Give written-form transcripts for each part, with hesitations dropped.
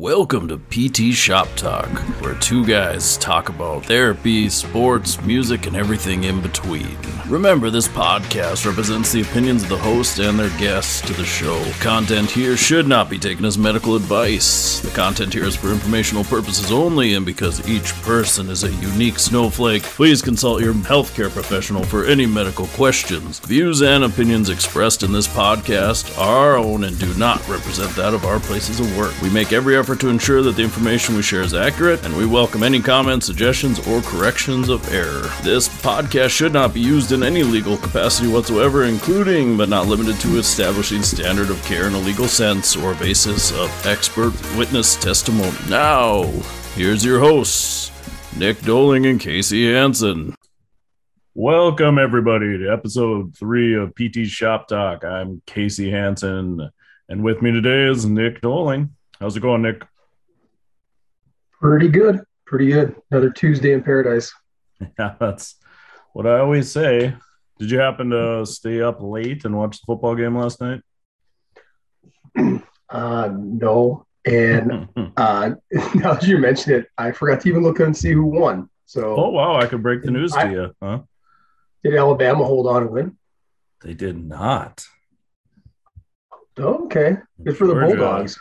Welcome to PT Shop Talk, where two guys talk about therapy, sports, music, and everything in between. Remember, this podcast represents the opinions of the host and their guests to the show. Content here should not be taken as medical advice. The content here is for informational purposes only, and because each person is a unique snowflake, please consult your healthcare professional for any medical questions. Views and opinions expressed in this podcast are our own and do not represent that of our places of work. We make every effort to ensure that the information we share is accurate, and we welcome any comments, suggestions, or corrections of error. This podcast should not be used in any legal capacity whatsoever, including but not limited to establishing standard of care in a legal sense or basis of expert witness testimony. Now, here's your hosts, Nick Doling and Casey Hansen. Welcome, everybody, to episode 3 of PT Shop Talk. I'm Casey Hansen, and with me today is Nick Doling. How's it going, Nick? Pretty good. Another Tuesday in paradise. Yeah, that's what I always say. Did you happen to stay up late and watch the football game last night? No. And now that you mentioned it, I forgot to even look and see who won. So, oh, wow, I could break the news to you, huh? Did Alabama hold on and win? They did not. Oh, okay. Good for Georgia. The Bulldogs.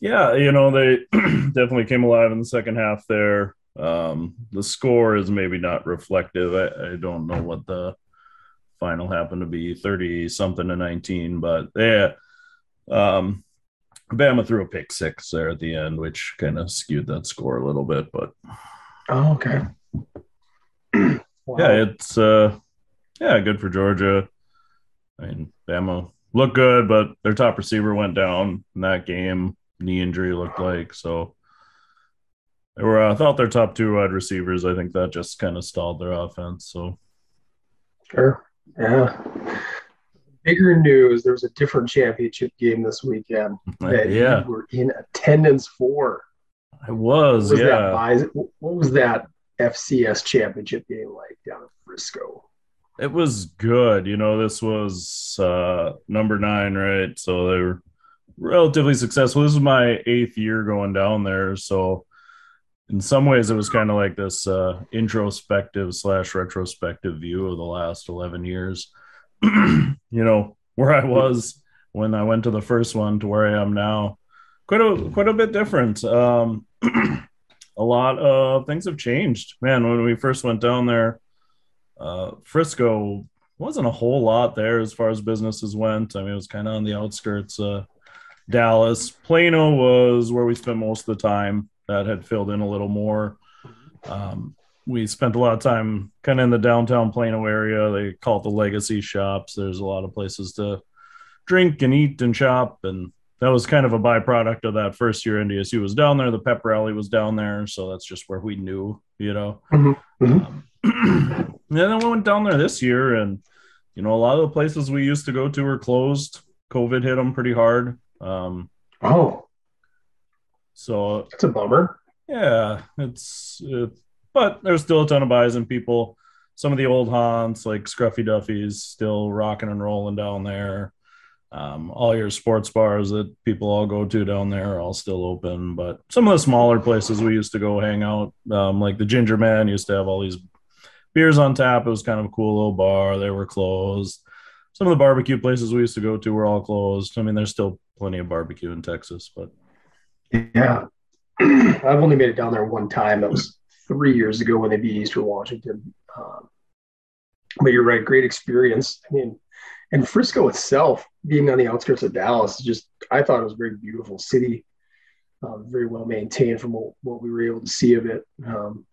Yeah, you know, they definitely came alive in the second half there. The score is maybe not reflective. I don't know what the final happened to be, 30-something to 19, but yeah, Alabama threw a pick six there at the end, which kind of skewed that score a little bit. But oh, okay. Wow. Yeah, it's good for Georgia. I mean, Bama looked good, but their top receiver went down in that game. Knee injury looked like, so they were I thought their top two wide receivers, I think that just kind of stalled their offense. So sure. Yeah, bigger news, there was a different championship game this weekend that you were in attendance for. I was. What was that Bison, what was that FCS championship game like down in Frisco? It was good. You know, this was number 9, right? So they were relatively successful. This is my 8th year going down there, so in some ways it was kind of like this introspective/retrospective view of the last 11 years. You know, where I was when I went to the first one to where I am now, quite a bit different. A lot of things have changed, man. When we first went down there, Frisco wasn't a whole lot there as far as businesses went. I mean, it was kind of on the outskirts. Dallas. Plano was where we spent most of the time. That had filled in a little more. We spent a lot of time kind of in the downtown Plano area. They call it the legacy shops. There's a lot of places to drink and eat and shop, and that was kind of a byproduct of that first year NDSU was down there. The Pepper Alley was down there, so that's just where we knew, you know. Mm-hmm. And then we went down there this year, and, you know, a lot of the places we used to go to were closed. COVID hit them pretty hard. So it's a bummer. Yeah, it's but there's still a ton of Bison people. Some of the old haunts like Scruffy Duffy's still rocking and rolling down there. All your sports bars that people all go to down there are all still open, but some of the smaller places we used to go hang out, like the Ginger Man used to have all these beers on tap. It was kind of a cool little bar. They were closed. Some of the barbecue places we used to go to were all closed. I mean, there's still plenty of barbecue in Texas, but yeah, I've only made it down there one time. That was 3 years ago when they beat Eastern Washington. But you're right, great experience. I mean, and Frisco itself, being on the outskirts of Dallas, just I thought it was a very beautiful city, very well maintained from what we were able to see of it. You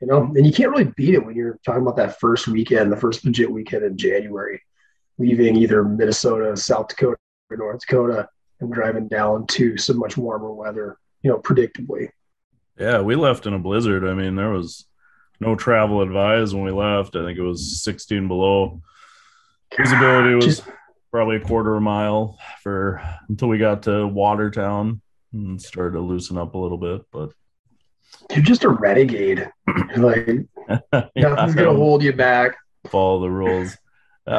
know, and you can't really beat it when you're talking about that first weekend, the first legit weekend in January, leaving either Minnesota, South Dakota, or North Dakota, and driving down to some much warmer weather, you know, predictably. Yeah, we left in a blizzard. I mean, there was no travel advised when we left. I think it was 16 below. Visibility was probably a quarter of a mile until we got to Watertown and started to loosen up a little bit. But you're just a renegade. Like nothing's gonna hold you back. Follow the rules.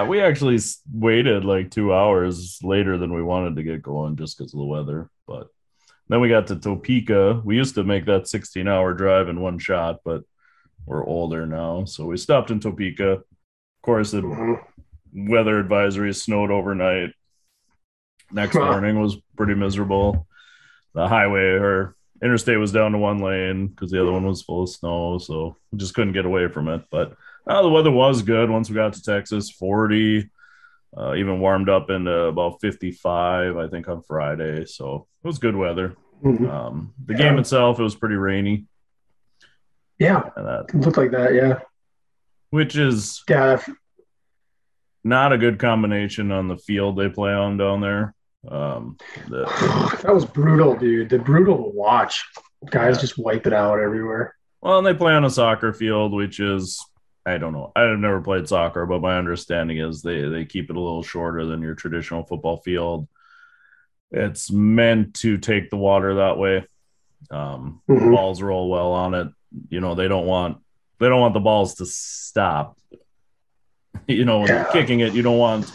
We actually waited like 2 hours later than we wanted to get going just because of the weather, but Then we got to Topeka. We used to make that 16-hour drive in one shot, but we're older now. So we stopped in Topeka. Of course, the weather advisory snowed overnight. Next morning was pretty miserable. The highway or interstate was down to one lane because the other one was full of snow. So we just couldn't get away from it. But the weather was good once we got to Texas, 40. Even warmed up into about 55, I think, on Friday. So it was good weather. The game itself, it was pretty rainy. It looked like that, which is not a good combination on the field they play on down there. That was brutal, dude. The brutal to watch. Guys just wipe it out everywhere. Well, and they play on a soccer field, which is – I don't know. I've never played soccer, but my understanding is they keep it a little shorter than your traditional football field. It's meant to take the water that way. Balls roll well on it. You know, they don't want the balls to stop. You know, when you're kicking it, you don't want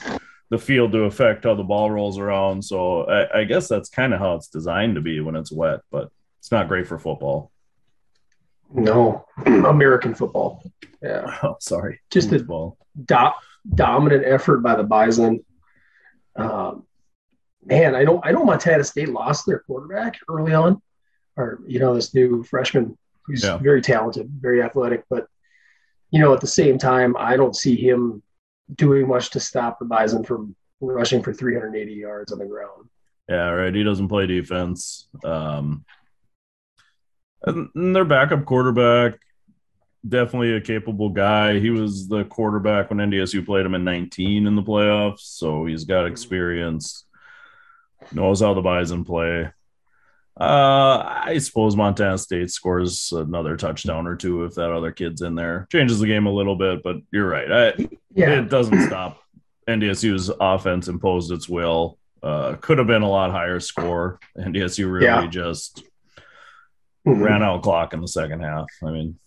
the field to affect how the ball rolls around. So I guess that's kind of how it's designed to be when it's wet, but it's not great for football. No, American football. Just football. Dominant effort by the Bison. I know Montana State lost their quarterback early on, or this new freshman who's very talented, very athletic, but at the same time, I don't see him doing much to stop the Bison from rushing for 380 yards on the ground. Yeah, right. He doesn't play defense. And their backup quarterback, definitely a capable guy. He was the quarterback when NDSU played him in 19 in the playoffs, so he's got experience, knows how the Bison play. I suppose Montana State scores another touchdown or two if that other kid's in there. Changes the game a little bit, but you're right. It doesn't stop. NDSU's offense imposed its will. Could have been a lot higher score. NDSU really just – ran out clock in the second half. I mean,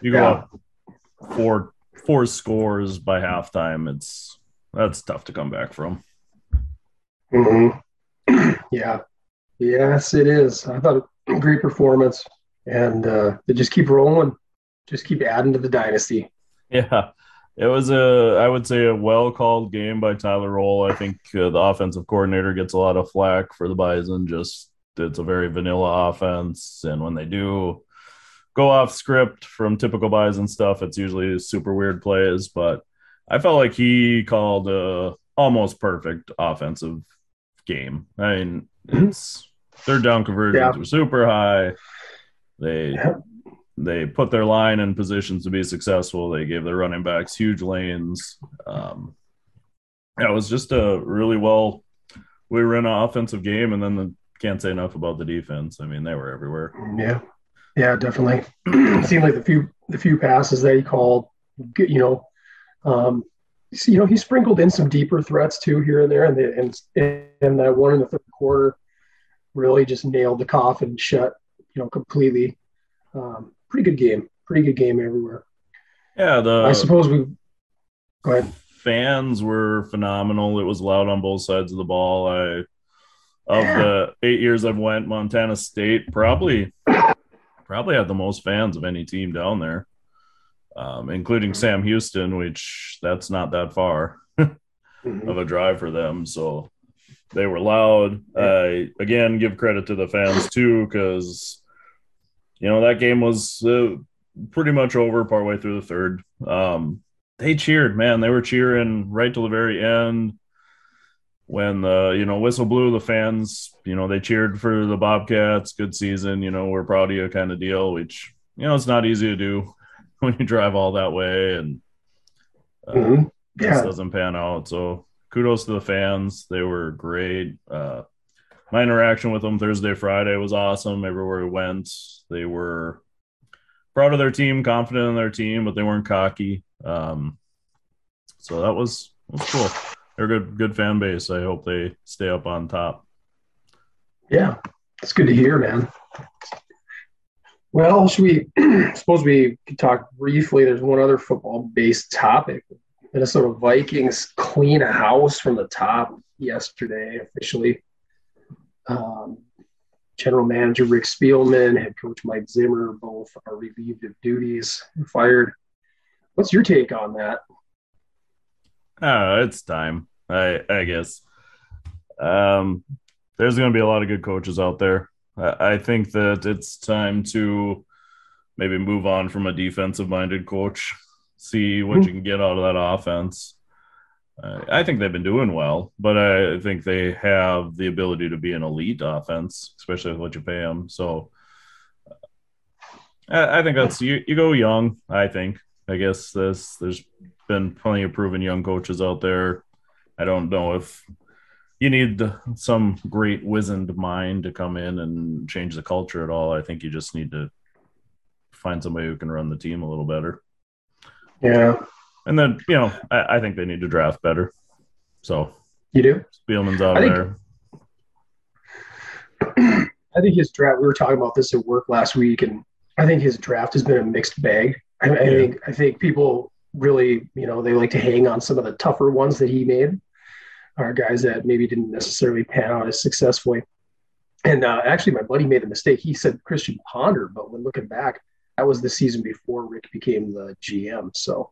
you go up four scores by halftime. That's tough to come back from. Yes, it is. I thought a great performance, and they just keep rolling, just keep adding to the dynasty. Yeah, it was I would say a well called game by Tyler Roll. I think the offensive coordinator gets a lot of flack for the Bison. It's a very vanilla offense, and when they do go off script from typical Bison stuff, it's usually super weird plays, but I felt like he called a almost perfect offensive game. I mean, it's third down conversions were super high. They put their line in positions to be successful. They gave their running backs huge lanes. It was just a really well – we were in an offensive game, and then can't say enough about the defense. I mean, they were everywhere. Yeah, definitely. It seemed like the few passes that he called, he sprinkled in some deeper threats too here and there, and that one in the third quarter really just nailed the coffin shut, completely. Pretty good game everywhere. Yeah, I suppose we go ahead. Fans were phenomenal. It was loud on both sides of the ball. Of the 8 years I've went, Montana State probably had the most fans of any team down there, including Sam Houston, which that's not that far of a drive for them. So they were loud. Again, give credit to the fans too, because that game was pretty much over partway through the third. They cheered, man. They were cheering right till the very end. When the whistle blew, the fans, they cheered for the Bobcats. Good season, we're proud of you kind of deal, which, it's not easy to do when you drive all that way and this doesn't pan out. So kudos to the fans. They were great. My interaction with them Thursday, Friday was awesome. Everywhere we went, they were proud of their team, confident in their team, but they weren't cocky. So that was cool. They're a good fan base. I hope they stay up on top. Yeah, it's good to hear, man. Well, suppose we could talk briefly. There's one other football-based topic. Minnesota Vikings clean a house from the top yesterday officially. General Manager Rick Spielman, Head Coach Mike Zimmer, both are relieved of duties and fired. What's your take on that? Oh, it's time, I guess. There's going to be a lot of good coaches out there. I think that it's time to maybe move on from a defensive-minded coach, see what you can get out of that offense. I think they've been doing well, but I think they have the ability to be an elite offense, especially with what you pay them. So I think that's you go young, I think. I guess there's been plenty of proven young coaches out there. I don't know if you need some great wizened mind to come in and change the culture at all. I think you just need to find somebody who can run the team a little better. Yeah. And then, you know, I think they need to draft better. So you do? Spielman's out there. I think his draft, we were talking about this at work last week, and I think his draft has been a mixed bag. I think people really, you know, they like to hang on some of the tougher ones that he made, or guys that maybe didn't necessarily pan out as successfully. And actually, my buddy made a mistake. He said Christian Ponder, but when looking back, that was the season before Rick became the GM. So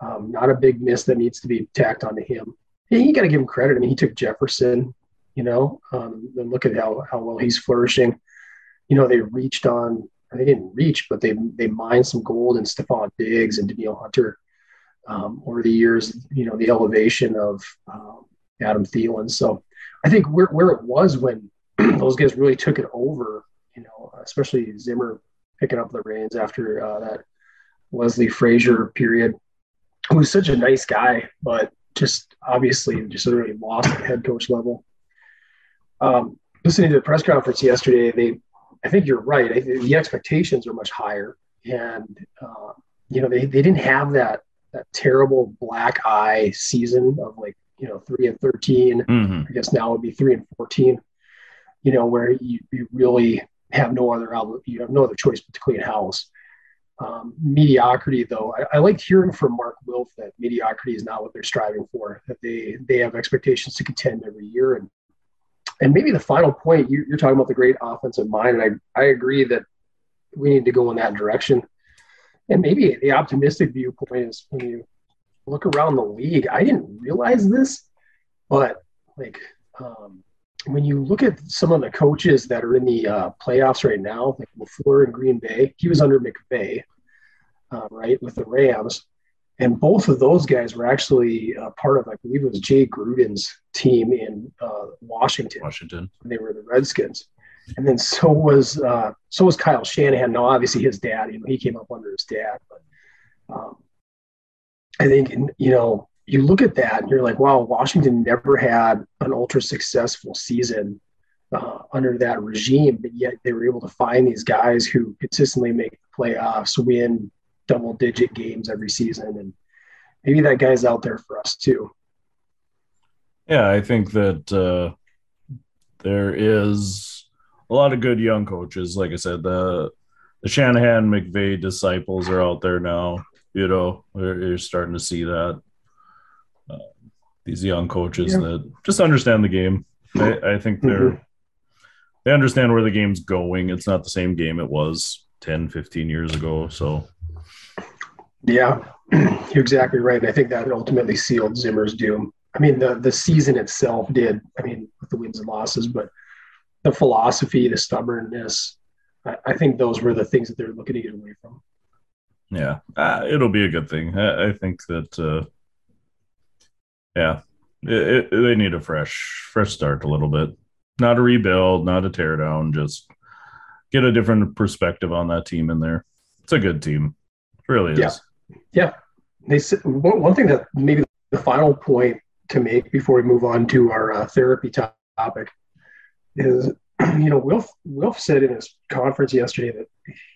not a big miss that needs to be tacked onto him. Yeah, you got to give him credit. I mean, he took Jefferson, you know, and look at how well he's flourishing. You know, they mined some gold in Stephon Diggs and Danielle Hunter over the years, you know, the elevation of Adam Thielen. So I think where it was when those guys really took it over, you know, especially Zimmer picking up the reins after that Leslie Frazier period, who was such a nice guy, but just obviously just really lost at the head coach level. Listening to the press conference yesterday, I think you're right. I think the expectations are much higher. And, you know, they didn't have that terrible black eye season of, like, you know, 3-13. Mm-hmm. I guess now it would be 3-14, you know, where you really have you have no other choice but to clean house. Mediocrity, though, I liked hearing from Mark Wilf that mediocrity is not what they're striving for, that they have expectations to contend every year. And maybe the final point, you're talking about the great offensive mind, and I agree that we need to go in that direction. And maybe the optimistic viewpoint is when you look around the league, I didn't realize this, but like when you look at some of the coaches that are in the playoffs right now, like LaFleur in Green Bay, he was under McVay, right, with the Rams. And both of those guys were actually part of, I believe it was Jay Gruden's team in Washington. They were the Redskins. And then so was Kyle Shanahan. Now, obviously his dad, you know, he came up under his dad. But I think, you know, you look at that and you're like, wow, Washington never had an ultra successful season under that regime. But yet they were able to find these guys who consistently make the playoffs, win double-digit games every season, and maybe that guy's out there for us too. Yeah, I think that there is a lot of good young coaches. Like I said, the Shanahan McVay disciples are out there now. You know, you're starting to see that these young coaches that just understand the game. I think they understand where the game's going. It's not the same game it was 10, 15 years ago. So. Yeah, you're exactly right. And I think that ultimately sealed Zimmer's doom. I mean, the season itself did, I mean, with the wins and losses, but the philosophy, the stubbornness, I think those were the things that they're looking to get away from. Yeah, it'll be a good thing. I think that, they need a fresh start a little bit. Not a rebuild, not a teardown, just get a different perspective on that team in there. It's a good team. It really is. Yeah. Yeah. They said, one thing that maybe the final point to make before we move on to our therapy topic is, you know, Wilf said in his conference yesterday that,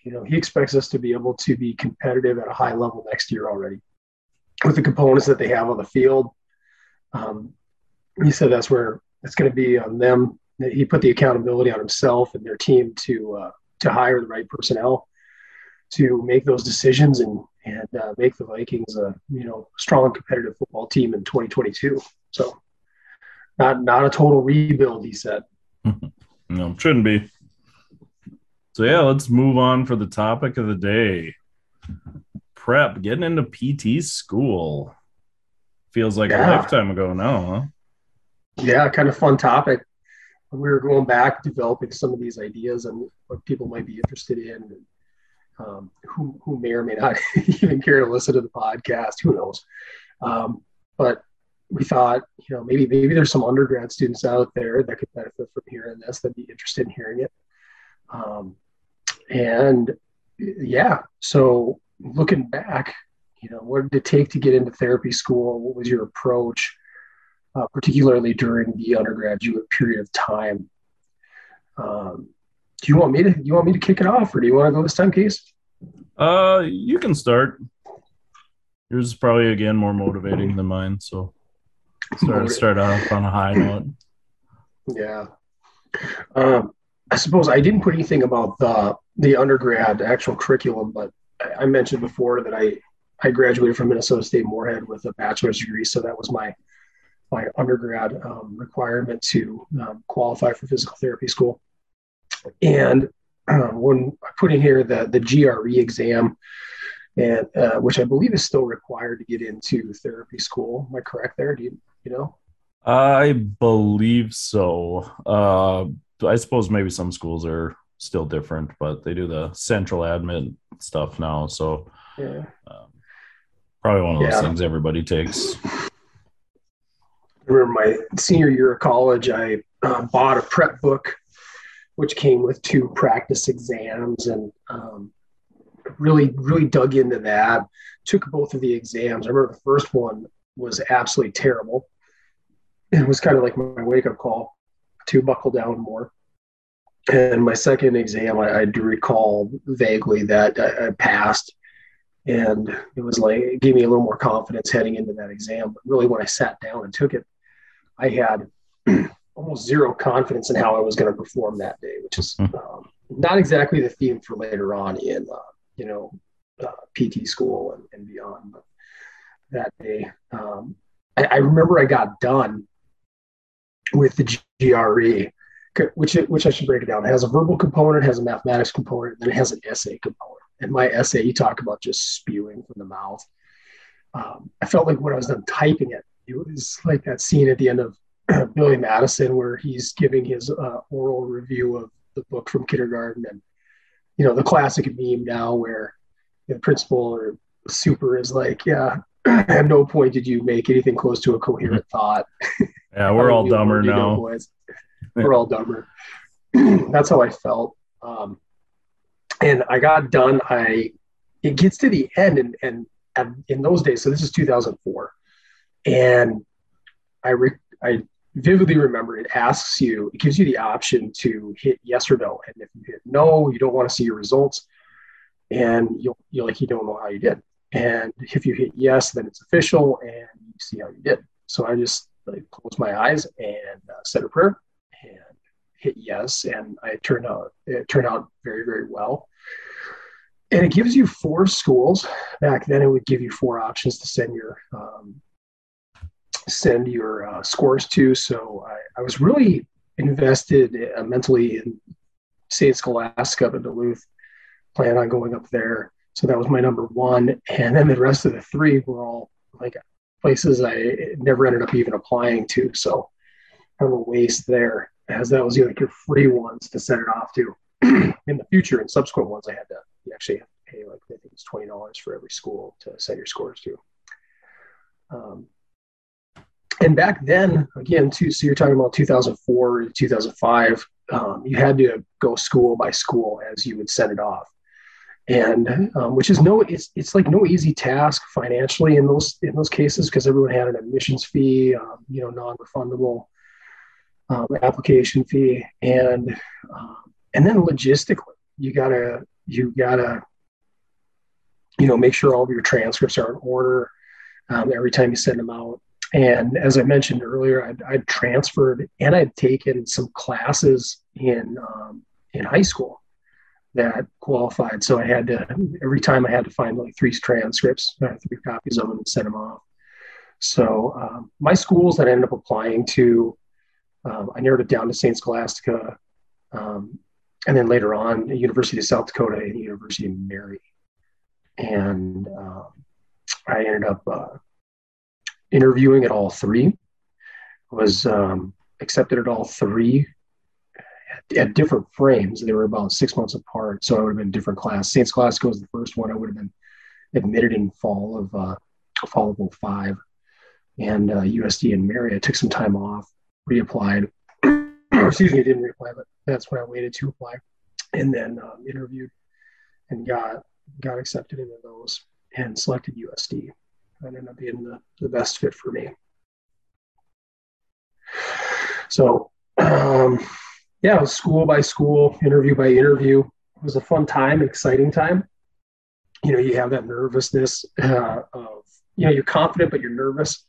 you know, he expects us to be able to be competitive at a high level next year already with the components that they have on the field. He said that's where it's going to be on them. He put the accountability on himself and their team to hire the right personnel to make those decisions and make the Vikings a, you know, strong competitive football team in 2022. So not a total rebuild, he said. No, shouldn't be. So yeah, let's move on for the topic of the day. Prep, getting into PT school. Feels like a lifetime ago now, huh? Yeah, kind of fun topic. We were going back, developing some of these ideas and what people might be interested in, and who may or may not even care to listen to the podcast. Who knows? But we thought, you know, maybe there's some undergrad students out there that could benefit from hearing this, that'd be interested in hearing it. So looking back, you know, what did it take to get into therapy school? What was your approach, particularly during the undergraduate period of time? Do you want me to kick it off, or do you want to go this time, Case? You can start. Yours is probably, again, more motivating than mine, so start off on a high note. Yeah. I suppose I didn't put anything about the undergrad actual curriculum, but I mentioned before that I graduated from Minnesota State Moorhead with a bachelor's degree, so that was my undergrad requirement to qualify for physical therapy school. And when I put in here the GRE exam, and which I believe is still required to get into therapy school. Am I correct there? Do you know? I believe so. I suppose maybe some schools are still different, but they do the central admin stuff now. So yeah. Probably one of those things everybody takes. I remember my senior year of college, I bought a prep book, which came with 2 practice exams, and really dug into that, took both of the exams. I remember the first one was absolutely terrible. It was kind of like my wake-up call to buckle down more. And my second exam, I do recall vaguely that I passed, and it was like, it gave me a little more confidence heading into that exam. But really, when I sat down and took it, I had almost zero confidence in how I was going to perform that day, which is not exactly the theme for later on in PT school and beyond. But that day, I remember I got done with the GRE, which I should break it down. It has a verbal component, it has a mathematics component, and then it has an essay component. And my essay, you talk about just spewing from the mouth. I felt like when I was done typing it, it was like that scene at the end of Billy Madison where he's giving his oral review of the book from kindergarten, and you know, the classic meme now where the principal or super is like, yeah, at no point did you make anything close to a coherent thought. Yeah, we're all dumber now. We're all dumber. That's how I felt. And I got done. It gets to the end, and in those days, so this is 2004, and I vividly remember it gives you the option to hit yes or no. And if you hit no, you don't want to see your results, and you're like, you don't know how you did. And if you hit yes, then it's official and you see how you did. So I just closed my eyes and said a prayer and hit yes. And it turned out very, very well. And it gives you 4 schools. Back then it would give you 4 options to send your, scores to. So I was really invested mentally in St. Scholastica and Duluth, plan on going up there. So that was my number 1. And then the rest of the 3 were all like places I never ended up even applying to. So kind of a waste there, as that was like your free ones to send it off to. In the future, and subsequent ones, you actually have to pay I think it's $20 for every school to send your scores to. And back then, again, too, so you're talking about 2004, 2005, you had to go school by school as you would send it off. And which is it's like no easy task financially in those cases, because everyone had an admissions fee, non-refundable application fee. And then logistically, you gotta make sure all of your transcripts are in order every time you send them out. And as I mentioned earlier, I'd transferred and I'd taken some classes in high school that qualified. So every time I had to find 3 transcripts, 3 copies of them and send them off. So my schools that I ended up applying to, I narrowed it down to St. Scholastica, And then later on, the University of South Dakota and the University of Mary. And I ended up interviewing at all three, was accepted at all three at different frames. They were about 6 months apart, so I would have been different class. St. Scholastica was the first one. I would have been admitted in fall of 05. And USD and Mary, I took some time off, reapplied. Excuse me, I didn't reapply, but that's when I waited to apply. And then interviewed and got accepted into those and selected USD. That ended up being the best fit for me. So, yeah, it was school by school, interview by interview. It was a fun time, exciting time. You know, you have that nervousness of, you know, you're confident, but you're nervous.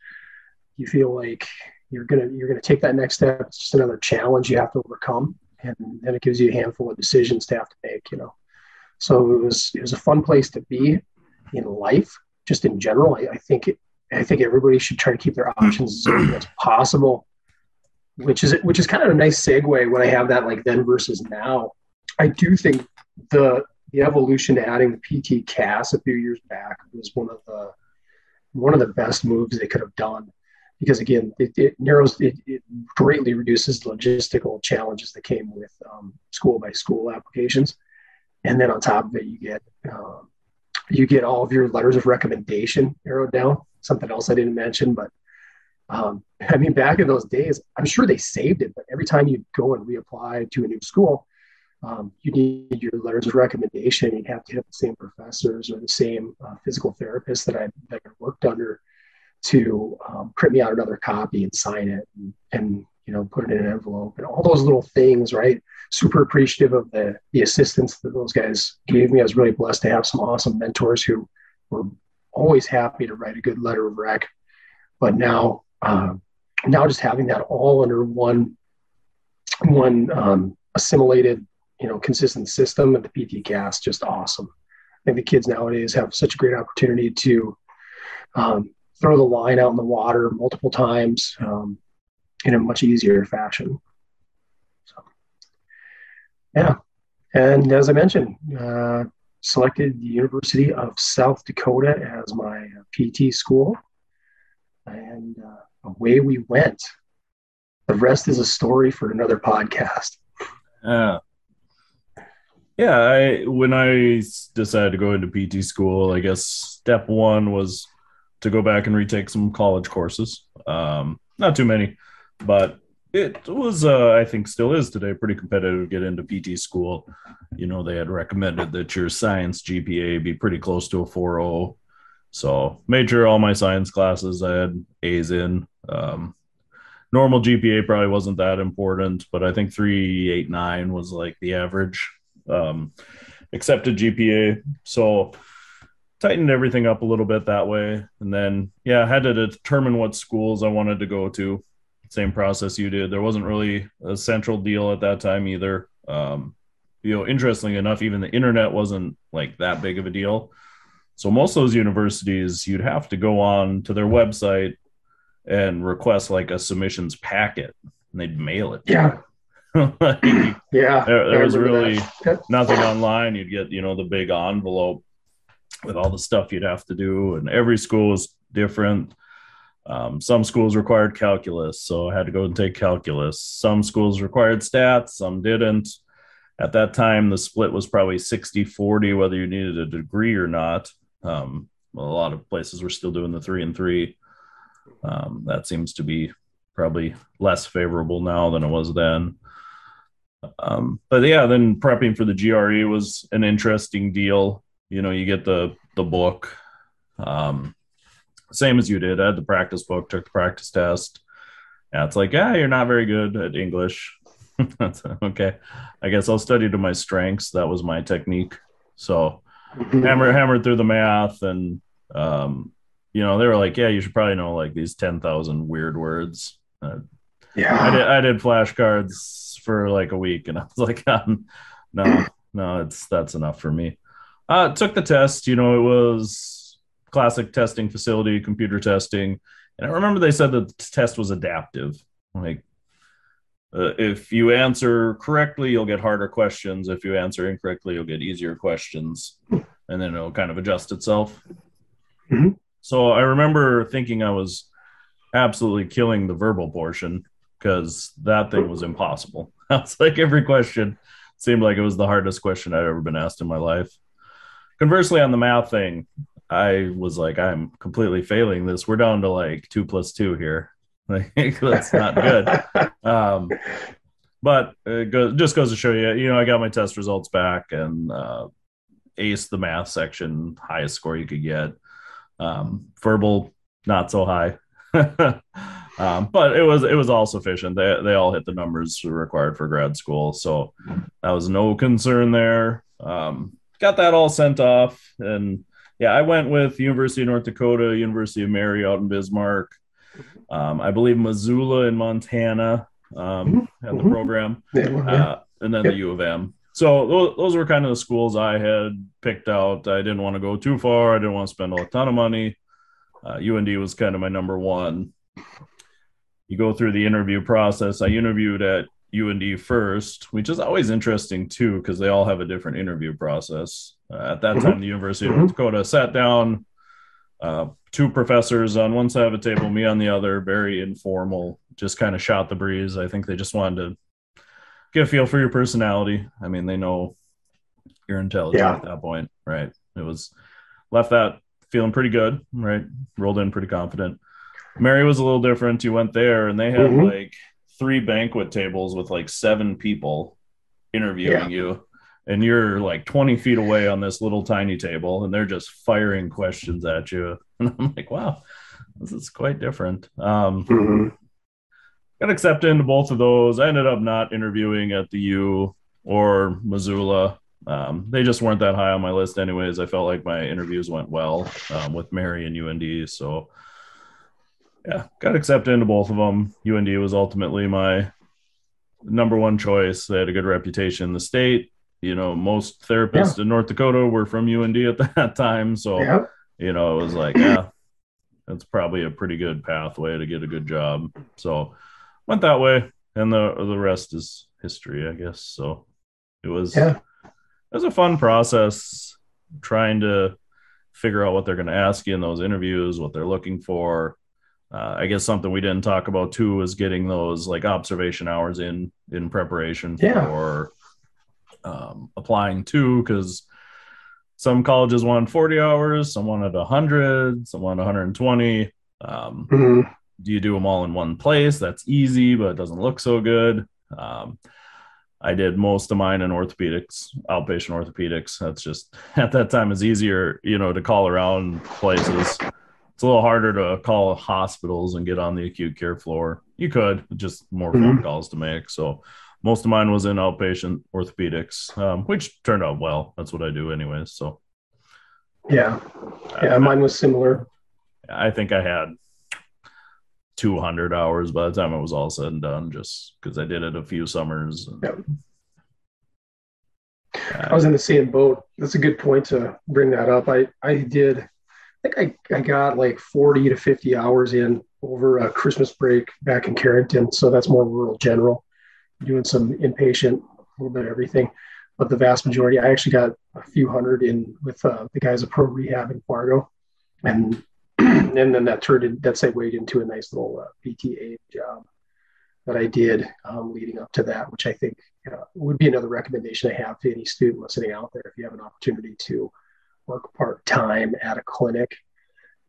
You feel like you're gonna take that next step. It's just another challenge you have to overcome, and then it gives you a handful of decisions to have to make. You know, so it was a fun place to be in life, just in general. I think everybody should try to keep their options as open as possible, which is kind of a nice segue when I have that like then versus now. I do think the evolution to adding the PT CAS a few years back was one of the best moves they could have done. Because again, it greatly reduces the logistical challenges that came with school by school applications, and then on top of it, you get all of your letters of recommendation narrowed down. Something else I didn't mention, but I mean, back in those days, I'm sure they saved it, but every time you go and reapply to a new school, you need your letters of recommendation. You have to have the same professors or the same physical therapists that I worked under to print me out another copy and sign it and you know, put it in an envelope and all those little things, right? Super appreciative of the assistance that those guys gave me. I was really blessed to have some awesome mentors who were always happy to write a good letter of rec. But now, now just having that all under one assimilated, you know, consistent system at the PT CAS, just awesome. I think the kids nowadays have such a great opportunity to, throw the line out in the water multiple times in a much easier fashion. So, yeah. And as I mentioned, selected the University of South Dakota as my PT school. And away we went. The rest is a story for another podcast. Yeah. When I decided to go into PT school, I guess step one was to go back and retake some college courses. Not too many, but it was, I think still is today, pretty competitive to get into PT school. You know, they had recommended that your science GPA be pretty close to a 4.0. So made sure all my science classes I had A's in. Normal GPA probably wasn't that important, but I think 3.89 was like the average accepted GPA. So tightened everything up a little bit that way. And then, yeah, I had to determine what schools I wanted to go to. Same process you did. There wasn't really a central deal at that time either. You know, interestingly enough, even the internet wasn't like that big of a deal. So most of those universities, you'd have to go on to their website and request like a submissions packet and they'd mail it. Yeah. Like, yeah. There was really nothing online. You'd get, you know, the big envelope with all the stuff you'd have to do. And every school was different. Some schools required calculus, so I had to go and take calculus. Some schools required stats, some didn't. At that time, the split was probably 60-40, whether you needed a degree or not. A lot of places were still doing the 3-3. That seems to be probably less favorable now than it was then. But yeah, then prepping for the GRE was an interesting deal. You know, you get the book, same as you did. I had the practice book, took the practice test. And it's like, yeah, you're not very good at English. Okay, I guess I'll study to my strengths. That was my technique. So hammered through the math. And, you know, they were like, yeah, you should probably know like these 10,000 weird words. Yeah, I did flashcards for like a week. And I was like, no, that's enough for me. Took the test, you know, it was classic testing facility, computer testing. And I remember they said that the test was adaptive. I'm like, If you answer correctly, you'll get harder questions. If you answer incorrectly, you'll get easier questions, and then it'll kind of adjust itself. Mm-hmm. So I remember thinking I was absolutely killing the verbal portion because that thing was impossible. I was like, every question seemed like it was the hardest question I'd ever been asked in my life. Conversely, on the math thing, I was like, I'm completely failing this. We're down to like 2 plus 2 here. Like, that's not good. But it just goes to show you, I got my test results back and aced the math section, highest score you could get. Verbal, not so high. But it was all sufficient. They all hit the numbers required for grad school. So that was no concern there. Got that all sent off. And yeah, I went with University of North Dakota, University of Mary out in Bismarck. I believe Missoula in Montana had the program, and then the U of M. So those were kind of the schools I had picked out. I didn't want to go too far. I didn't want to spend a ton of money. UND was kind of my number one. You go through the interview process. I interviewed at UND first, which is always interesting, too, because they all have a different interview process. At that time, the University of North Dakota sat down, two professors on one side of a table, me on the other, very informal, just kind of shot the breeze. I think they just wanted to get a feel for your personality. I mean, they know you're intelligent at that point, right? It was left that feeling pretty good, right? Rolled in pretty confident. Mary was a little different. You went there and they had like 3 banquet tables with like 7 people interviewing you. And you're like 20 feet away on this little tiny table and they're just firing questions at you. And I'm like, wow, this is quite different. Got accepted into both of those. I ended up not interviewing at the U or Missoula. They just weren't that high on my list anyways. I felt like my interviews went well with Mary and UND. So yeah, got accepted into both of them. UND was ultimately my number one choice. They had a good reputation in the state. Most therapists in North Dakota were from UND at that time. So, it was like, that's probably a pretty good pathway to get a good job. So went that way. And the rest is history, I guess. So it was a fun process trying to figure out what they're going to ask you in those interviews, what they're looking for. I guess something we didn't talk about too was getting those like observation hours in preparation for applying to, because some colleges wanted 40 hours, some wanted 100, some wanted 120. Do you do them all in one place? That's easy, but it doesn't look so good. I did most of mine in orthopedics, outpatient orthopedics. That's just at that time it's easier, to call around places. It's a little harder to call hospitals and get on the acute care floor. You could, just more phone calls to make. So most of mine was in outpatient orthopedics, which turned out well. That's what I do anyways. So, mine was similar. I think I had 200 hours by the time it was all said and done, just because I did it a few summers. I was in the same boat. That's a good point to bring that up. I think I got like 40 to 50 hours in over a Christmas break back in Carrington. So that's more rural general. Doing some inpatient, a little bit of everything, but the vast majority, I actually got a few hundred in with the guys at Pro Rehab in Fargo, and then that segued into a nice little PTA job that I did leading up to that, which I think would be another recommendation I have to any student listening out there. If you have an opportunity to work part time at a clinic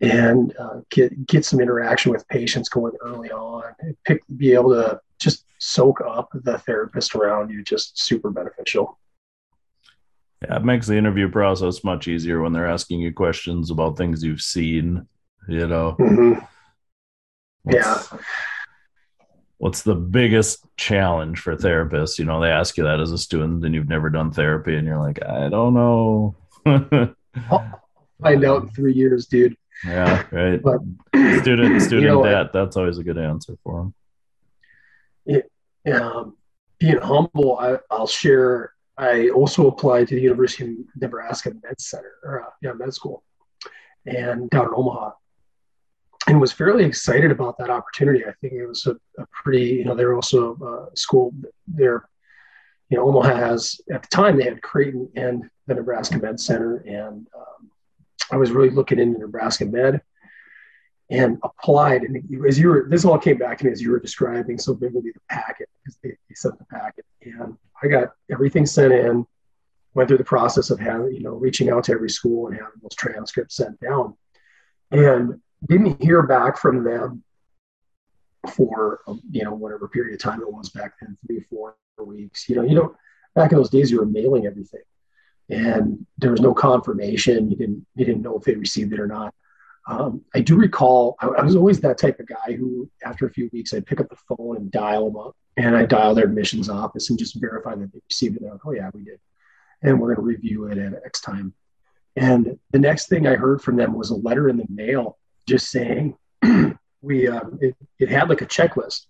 and get some interaction with patients going early on, be able to just soak up the therapist around you, just super beneficial. Yeah, it makes the interview process much easier when they're asking you questions about things you've seen, What's the biggest challenge for therapists? They ask you that as a student and you've never done therapy and you're like, I don't know. I'll find out in 3 years, dude. Yeah, right. But, student debt, that's always a good answer for them. Being humble, I'll share. I also applied to the University of Nebraska Med Center, or med school, and down in Omaha. and was fairly excited about that opportunity. I think it was a pretty, they're also a school there, Omaha has, at the time they had Creighton and the Nebraska Med Center. And I was really looking into Nebraska Med and applied. And as you were, this all came back to me as you were describing so vividly the packet, because they sent the packet. And I got everything sent in, went through the process of having, reaching out to every school and having those transcripts sent down. And didn't hear back from them for, whatever period of time it was back then, 3 or 4 weeks. Back in those days, you were mailing everything and there was no confirmation. You didn't know if they received it or not. I do recall, I was always that type of guy who, after a few weeks, I'd pick up the phone and dial them up, and I dial their admissions office and just verify that they received it. They're like, oh yeah, we did. And we're going to review it at X time. And the next thing I heard from them was a letter in the mail just saying it had like a checklist,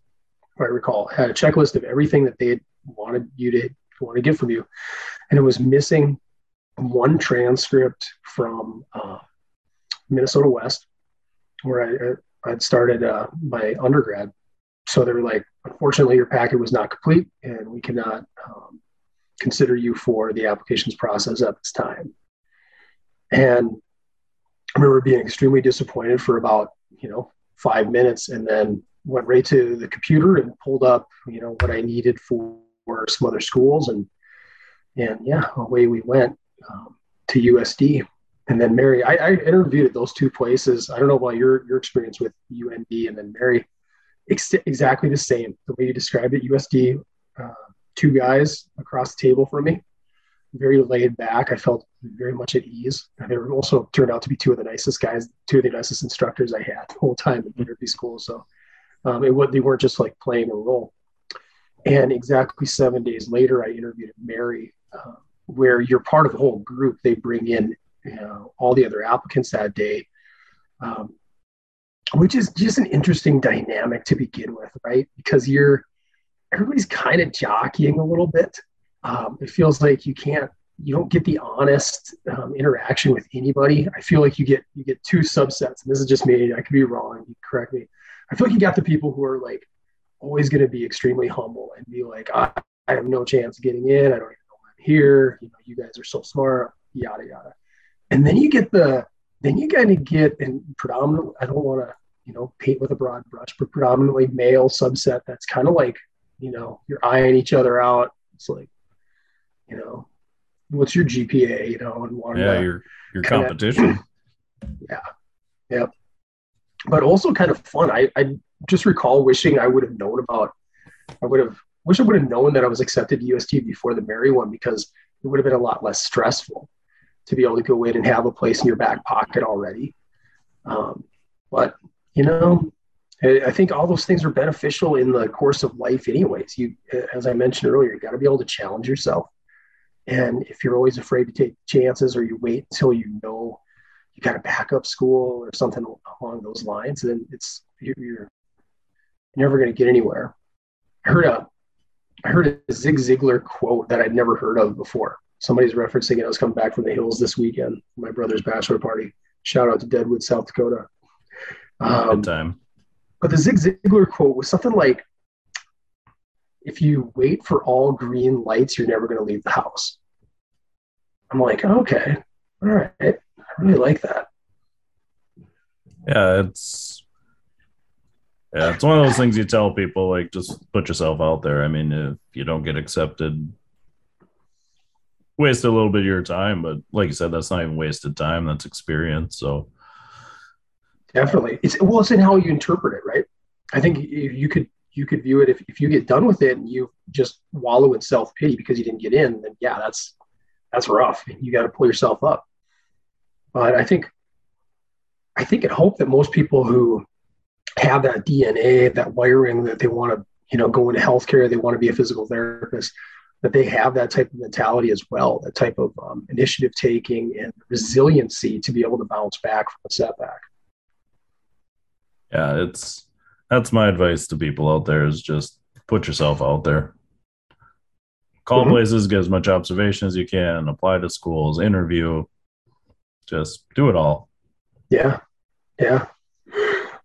if I recall. It had a checklist of everything that they wanted you to get from you, and it was missing one transcript from Minnesota West, where I'd started my undergrad. So they were like, unfortunately, your packet was not complete, and we cannot consider you for the applications process at this time. And I remember being extremely disappointed for about, 5 minutes, and then went right to the computer and pulled up, what I needed for some other schools. And yeah, away we went to USD. And then Mary, I interviewed at those two places. I don't know about your experience with UND and then Mary, exactly the same. The way you described it, USD, two guys across the table from me, very laid back. I felt very much at ease. And they were also turned out to be two of the nicest instructors I had the whole time in therapy school. So they weren't just like playing a role. And exactly 7 days later, I interviewed at Mary, where you're part of a whole group. They bring in all the other applicants that day, which is just an interesting dynamic to begin with, right? Because everybody's kind of jockeying a little bit. It feels like you don't get the honest interaction with anybody. I feel like you get two subsets, and this is just me. I could be wrong. You correct me. I feel like you got the people who are like always going to be extremely humble and be like, I have no chance of getting in. I don't even know why I'm here. You guys are so smart, yada, yada. And then and predominantly, I don't want to, paint with a broad brush, but predominantly male subset. That's kind of like, you're eyeing each other out. It's like, what's your GPA, and water. Yeah, your competition. Yeah. Yep. But also kind of fun. I just recall wishing I would have known that I was accepted to UST before the Mary one, because it would have been a lot less stressful to be able to go in and have a place in your back pocket already. But, I think all those things are beneficial in the course of life anyways. As I mentioned earlier, you got to be able to challenge yourself. And if you're always afraid to take chances, or you wait until you got a backup school or something along those lines, then you're never going to get anywhere. I heard a Zig Ziglar quote that I'd never heard of before. Somebody's referencing it. I was coming back from the hills this weekend, my brother's bachelor party. Shout out to Deadwood, South Dakota. Good time. But the Zig Ziglar quote was something like, if you wait for all green lights, you're never going to leave the house. I'm like, oh, okay. All right. I really like that. Yeah, it's one of those things you tell people, like, just put yourself out there. I mean, if you don't get accepted, waste a little bit of your time, but like you said, that's not even wasted time. That's experience. So definitely, it's in how you interpret it, right? I think you could view it, if you get done with it and you just wallow in self-pity because you didn't get in, then yeah, that's rough. You got to pull yourself up. But I think and hope that most people who have that DNA, that wiring that they want to, go into healthcare, they want to be a physical therapist, that they have that type of mentality as well, that type of initiative taking and resiliency to be able to bounce back from a setback. Yeah, that's my advice to people out there, is just put yourself out there. Call places, get as much observation as you can, apply to schools, interview, just do it all. Yeah.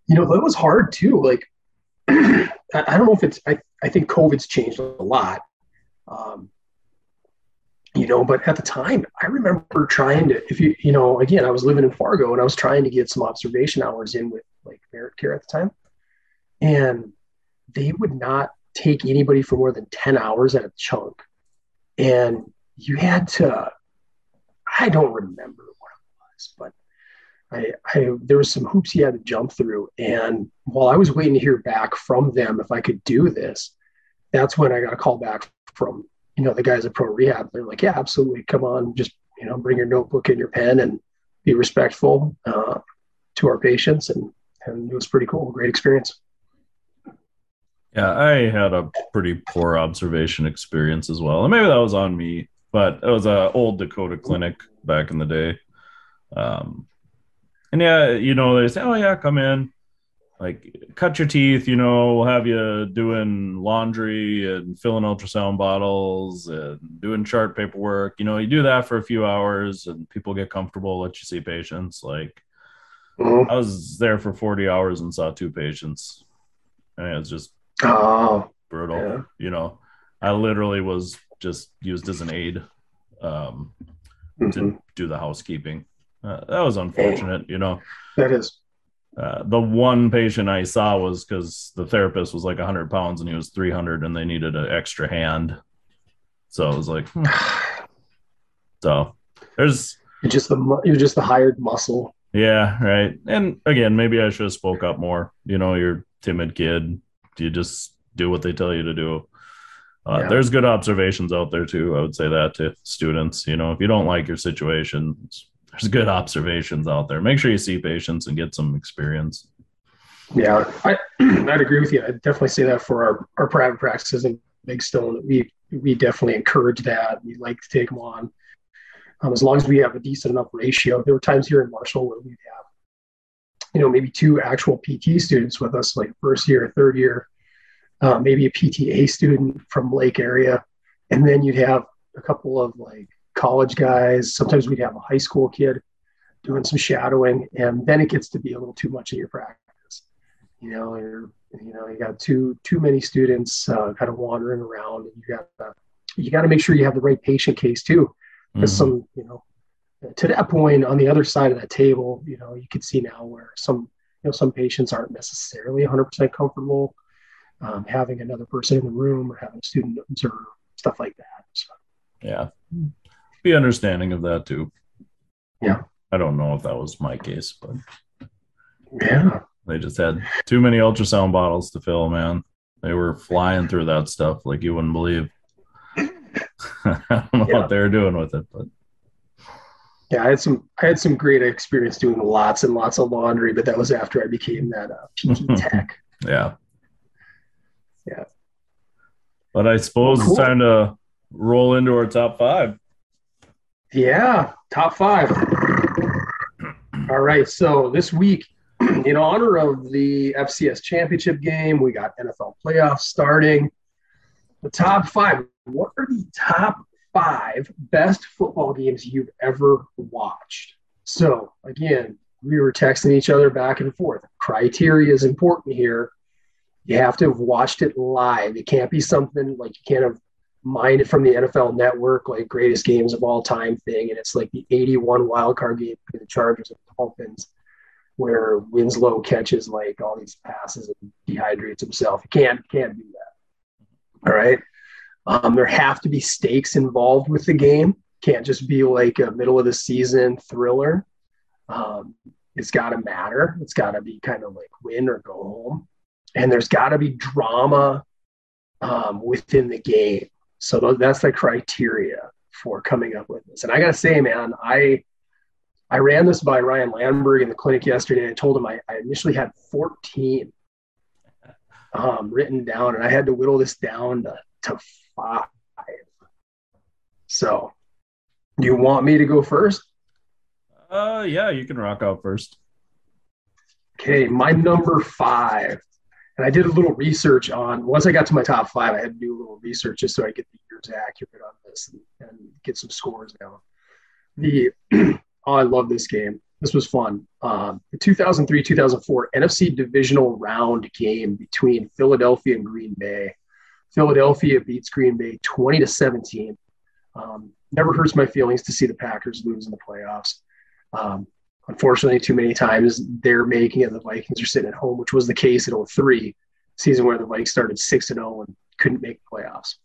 you know, that was hard too. Like, I don't know if it's, I think COVID's changed a lot, you know, but at the time I remember trying to, if you, you know, again, I was living in Fargo and I was trying to get some observation hours in with like merit care at the time. And they would not take anybody for more than 10 hours at a chunk. And you had to, I don't remember what it was, but there was some hoops he had to jump through. And while I was waiting to hear back from them, if I could do this, that's when I got a call back from, you know, the guys at Pro Rehab. They're like, yeah, absolutely. Come on, just, you know, bring your notebook and your pen and be respectful to our patients. And it was pretty cool. Great experience. Yeah. I had a pretty poor observation experience as well. And maybe that was on me, but it was an old Dakota clinic back in the day. And yeah, you know, they say, oh yeah, come in, like cut your teeth, you know, we'll have you doing laundry and filling ultrasound bottles and doing chart paperwork. You know, you do that for a few hours and people get comfortable, let you see patients. Like I was there for 40 hours and saw two patients. And it was just brutal. Yeah. You know, I literally was just used as an aide to do the housekeeping. That was unfortunate, you know. That is. The one patient I saw was because the therapist was like 100 pounds and he was 300 and they needed an extra hand. So I was like, So there's... You're just the hired muscle. Yeah, right. And again, maybe I should have spoke up more. You know, you're a timid kid. You just do what they tell you to do. There's good observations out there too. I would say that to students. You know, if you don't like your situation... There's good observations out there. Make sure you see patients and get some experience. Yeah, I'd agree with you. I'd definitely say that for our private practices in Big Stone, we definitely encourage that. We like to take them on. As long as we have a decent enough ratio. There were times here in Marshall where we'd have, you know, maybe two actual PT students with us, like first year, third year, maybe a PTA student from Lake area. And then you'd have a couple of like, college guys. Sometimes we'd have a high school kid doing some shadowing, and then it gets to be a little too much in your practice. You know, you got too many students kind of wandering around, and you got to make sure you have the right patient case too. Because some, you know, to that point on the other side of that table, you know, you could see now where some patients aren't necessarily 100% comfortable having another person in the room or having a student observe, stuff like that. So. Yeah. Be understanding of that too. Yeah. I don't know if that was my case, but yeah, they just had too many ultrasound bottles to fill, man. They were flying through that stuff like you wouldn't believe. I don't know what they were doing with it, but yeah, I had some great experience doing lots and lots of laundry, but that was after I became that PT tech. Yeah. Yeah. But I suppose it's time to roll into our top five. Yeah, top five. All right, so this week, in honor of the FCS championship game, we got NFL playoffs starting. The top five. What are the top five best football games you've ever watched? So, again, we were texting each other back and forth. Criteria is important here. You have to have watched it live. It can't be something like you can't have mined it from the NFL network, like greatest games of all time thing. And it's like the 81 wildcard game between the Chargers and Dolphins where Winslow catches like all these passes and dehydrates himself. You can't do that. All right. There have to be stakes involved with the game. Can't just be like a middle of the season thriller. It's got to matter. It's got to be kind of like win or go home. And there's got to be drama within the game. So that's the criteria for coming up with this. And I got to say, man, I ran this by Ryan Landberg in the clinic yesterday. I told him I initially had 14 written down, and I had to whittle this down to five. So do you want me to go first? Yeah, you can rock out first. Okay, my number five. And I did a little research on, once I got to my top five, I had to do a little research just so I get the years accurate on this and get some scores down. I love this game. This was fun. The 2003-2004 NFC divisional round game between Philadelphia and Green Bay. Philadelphia beats Green Bay 20-17. Never hurts my feelings to see the Packers lose in the playoffs. Unfortunately, too many times they're making it. The Vikings are sitting at home, which was the case in 03, season where the Vikings started 6-0 and couldn't make the playoffs.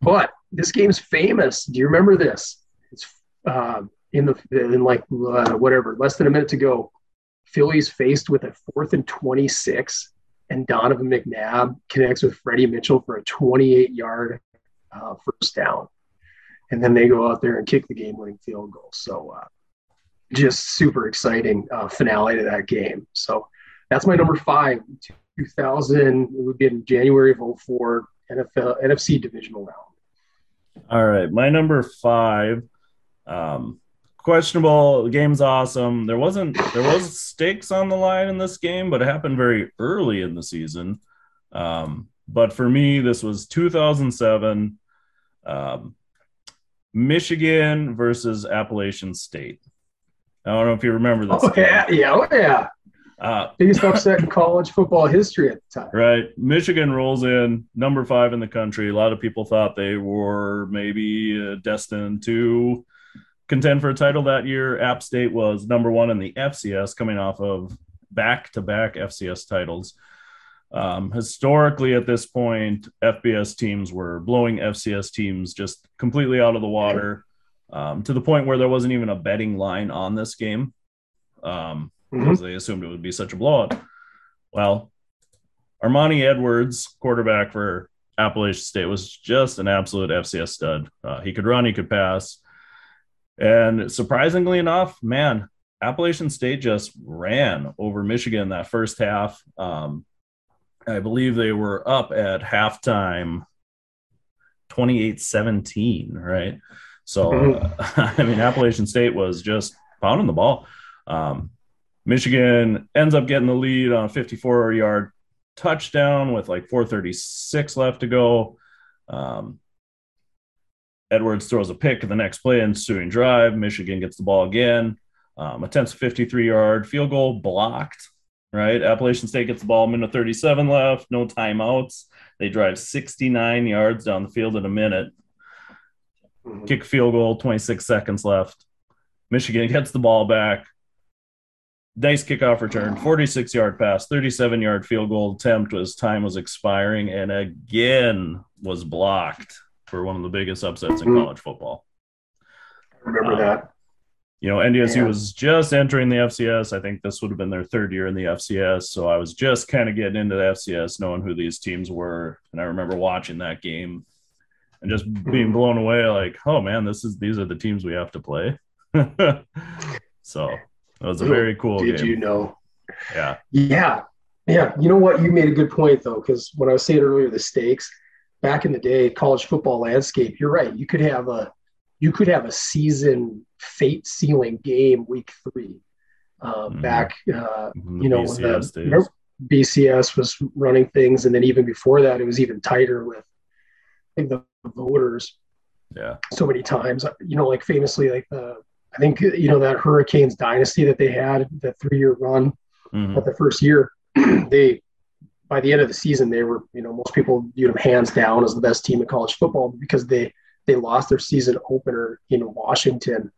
But this game's famous. Do you remember this? It's less than a minute to go, Philly's faced with a 4th and 26, and Donovan McNabb connects with Freddie Mitchell for a 28-yard first down. And then they go out there and kick the game-winning field goal. So just super exciting finale to that game. So that's my number 5, 2000. It would be in January of 04, NFC divisional round. All right, my number 5. Questionable, the game's awesome. There was stakes on the line in this game, but it happened very early in the season. But for me, this was 2007, Michigan versus Appalachian State. I don't know if you remember this. Oh, yeah. Biggest upset in college football history at the time. Right. Michigan rolls in, number 5 in the country. A lot of people thought they were maybe destined to contend for a title that year. App State was number 1 in the FCS, coming off of back-to-back FCS titles. Historically, at this point, FBS teams were blowing FCS teams just completely out of the water, to the point where there wasn't even a betting line on this game, because they assumed it would be such a blowout. Well, Armani Edwards, quarterback for Appalachian State, was just an absolute FCS stud. He could run, he could pass. And surprisingly enough, man, Appalachian State just ran over Michigan that first half. I believe they were up at halftime 28-17, right? So, Appalachian State was just pounding the ball. Michigan ends up getting the lead on a 54-yard touchdown with like 4:36 left to go. Edwards throws a pick in the next play, ensuing drive. Michigan gets the ball again. Attempts a 53-yard field goal, blocked, right? Appalachian State gets the ball, minute 37 left, no timeouts. They drive 69 yards down the field in a minute. Kick field goal, 26 seconds left. Michigan gets the ball back. Nice kickoff return, 46-yard pass, 37-yard field goal attempt as time was expiring, and again was blocked for one of the biggest upsets in college football. I remember that. NDSU was just entering the FCS. I think this would have been their third year in the FCS, so I was just kind of getting into the FCS, knowing who these teams were, and I remember watching that game and just being blown away, like, oh, man, these are the teams we have to play. So – that was a very cool game. Did you know? Yeah. Yeah. You know what? You made a good point, though, because when I was saying earlier, the stakes, back in the day, college football landscape, you're right. You could have a season fate-sealing game week 3 back, BCS days. Remember, BCS was running things, and then even before that, it was even tighter with, I think, the voters. Yeah. So many times, famously, that Hurricanes dynasty that they had, that 3-year run, but the first year, by the end of the season, they were, most people viewed them hands down as the best team in college football, because they lost their season opener in Washington.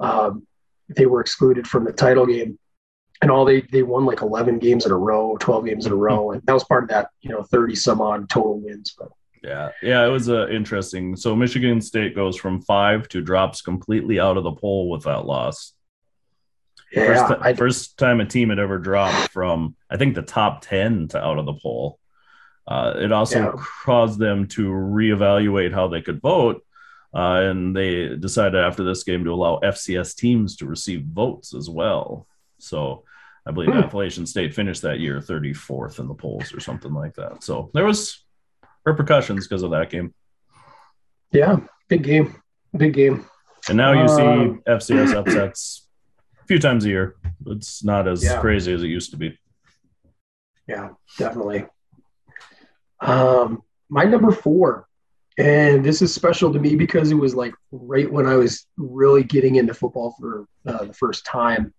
They were excluded from the title game, and they won like 11 games in a row, 12 games in a row, and that was part of that, 30 some odd total wins. But Yeah, it was interesting. So Michigan State goes from 5 to drops completely out of the poll with that loss. Yeah, first time a team had ever dropped from, I think, the top 10 to out of the poll. It also caused them to reevaluate how they could vote, and they decided after this game to allow FCS teams to receive votes as well. So I believe Appalachian State finished that year 34th in the polls or something like that. So there was repercussions because of that game. Yeah, big game. And now you see FCS upsets a few times a year. It's not as crazy as it used to be. Yeah, definitely. My number 4 And this is special to me because it was like right when I was really getting into football for the first time.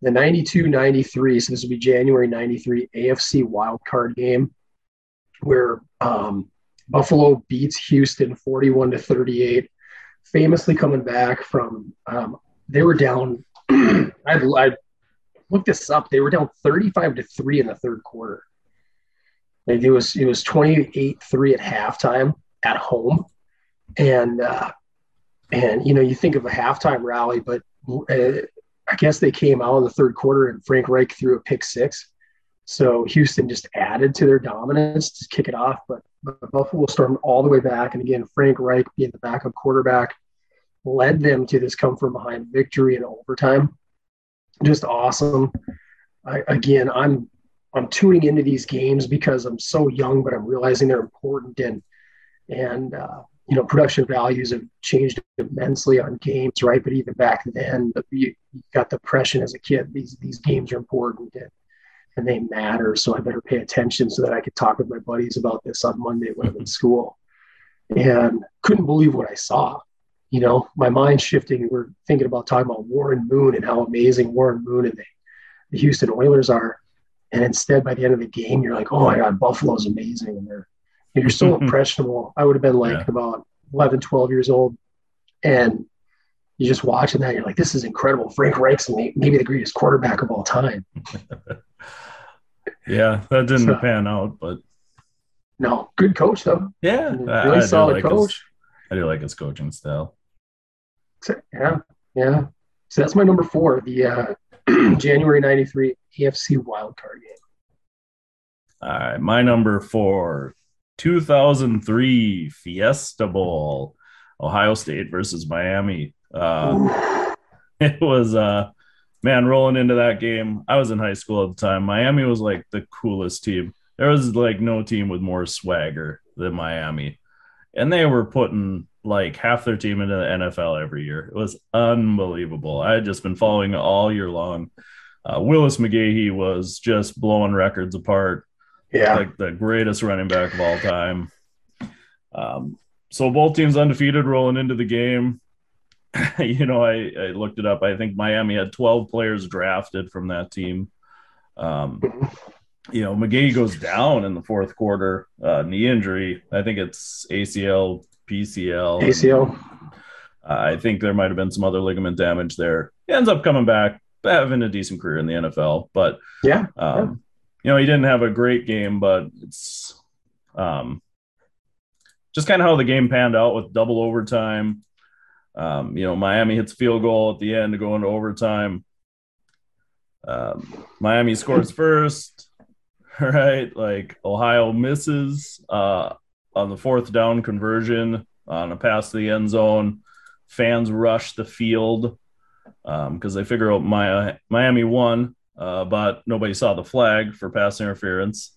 The 92-93, so this would be January 93 AFC wildcard game where Buffalo beats Houston 41-38, famously coming back from they were down. I looked this up. They were down 35-3 in the third quarter. Like it was 28-3 at halftime at home, and you know, you think of a halftime rally, but I guess they came out in the third quarter and Frank Reich threw a pick six. So Houston just added to their dominance to kick it off, but Buffalo stormed all the way back. And again, Frank Reich being the backup quarterback led them to this come from behind victory in overtime. Just awesome. I'm tuning into these games because I'm so young, but I'm realizing they're important. And you know, production values have changed immensely on games, right? But even back then, you got the impression as a kid, these games are important and they matter. So I better pay attention so that I could talk with my buddies about this on Monday when I'm in school. And couldn't believe what I saw. You know, my mind shifting. We're thinking about talking about Warren Moon and how amazing Warren Moon and the Houston Oilers are. And instead, by the end of the game, you're like, oh my God, Buffalo's amazing. And you're so impressionable. I would have been like about 11, 12 years old. And you're just watching that. You're like, this is incredible. Frank Reich's maybe the greatest quarterback of all time. Yeah, that didn't pan out, but. No, good coach, though. Yeah. Really solid coach. I do like his coaching style. Yeah. So that's my number 4, the January 93 AFC wildcard game. All right, my number 4, 2003 Fiesta Bowl, Ohio State versus Miami. It was, rolling into that game. I was in high school at the time. Miami was like the coolest team. There was like no team with more swagger than Miami. And they were putting like half their team into the NFL every year. It was unbelievable. I had just been following all year long. Willis McGahee was just blowing records apart. Yeah. Like the greatest running back of all time. So both teams undefeated rolling into the game. You know, I looked it up. I think Miami had 12 players drafted from that team. You know, McGahee goes down in the fourth quarter, knee injury. I think it's ACL, PCL. ACL. I think there might have been some other ligament damage there. He ends up coming back, having a decent career in the NFL. But, you know, he didn't have a great game, but it's just kind of how the game panned out with double overtime. You know, Miami hits a field goal at the end to go into overtime. Miami scores first. Right, like Ohio misses on the fourth down conversion on a pass to the end zone. Fans rush the field because they figure out Miami won, but nobody saw the flag for pass interference.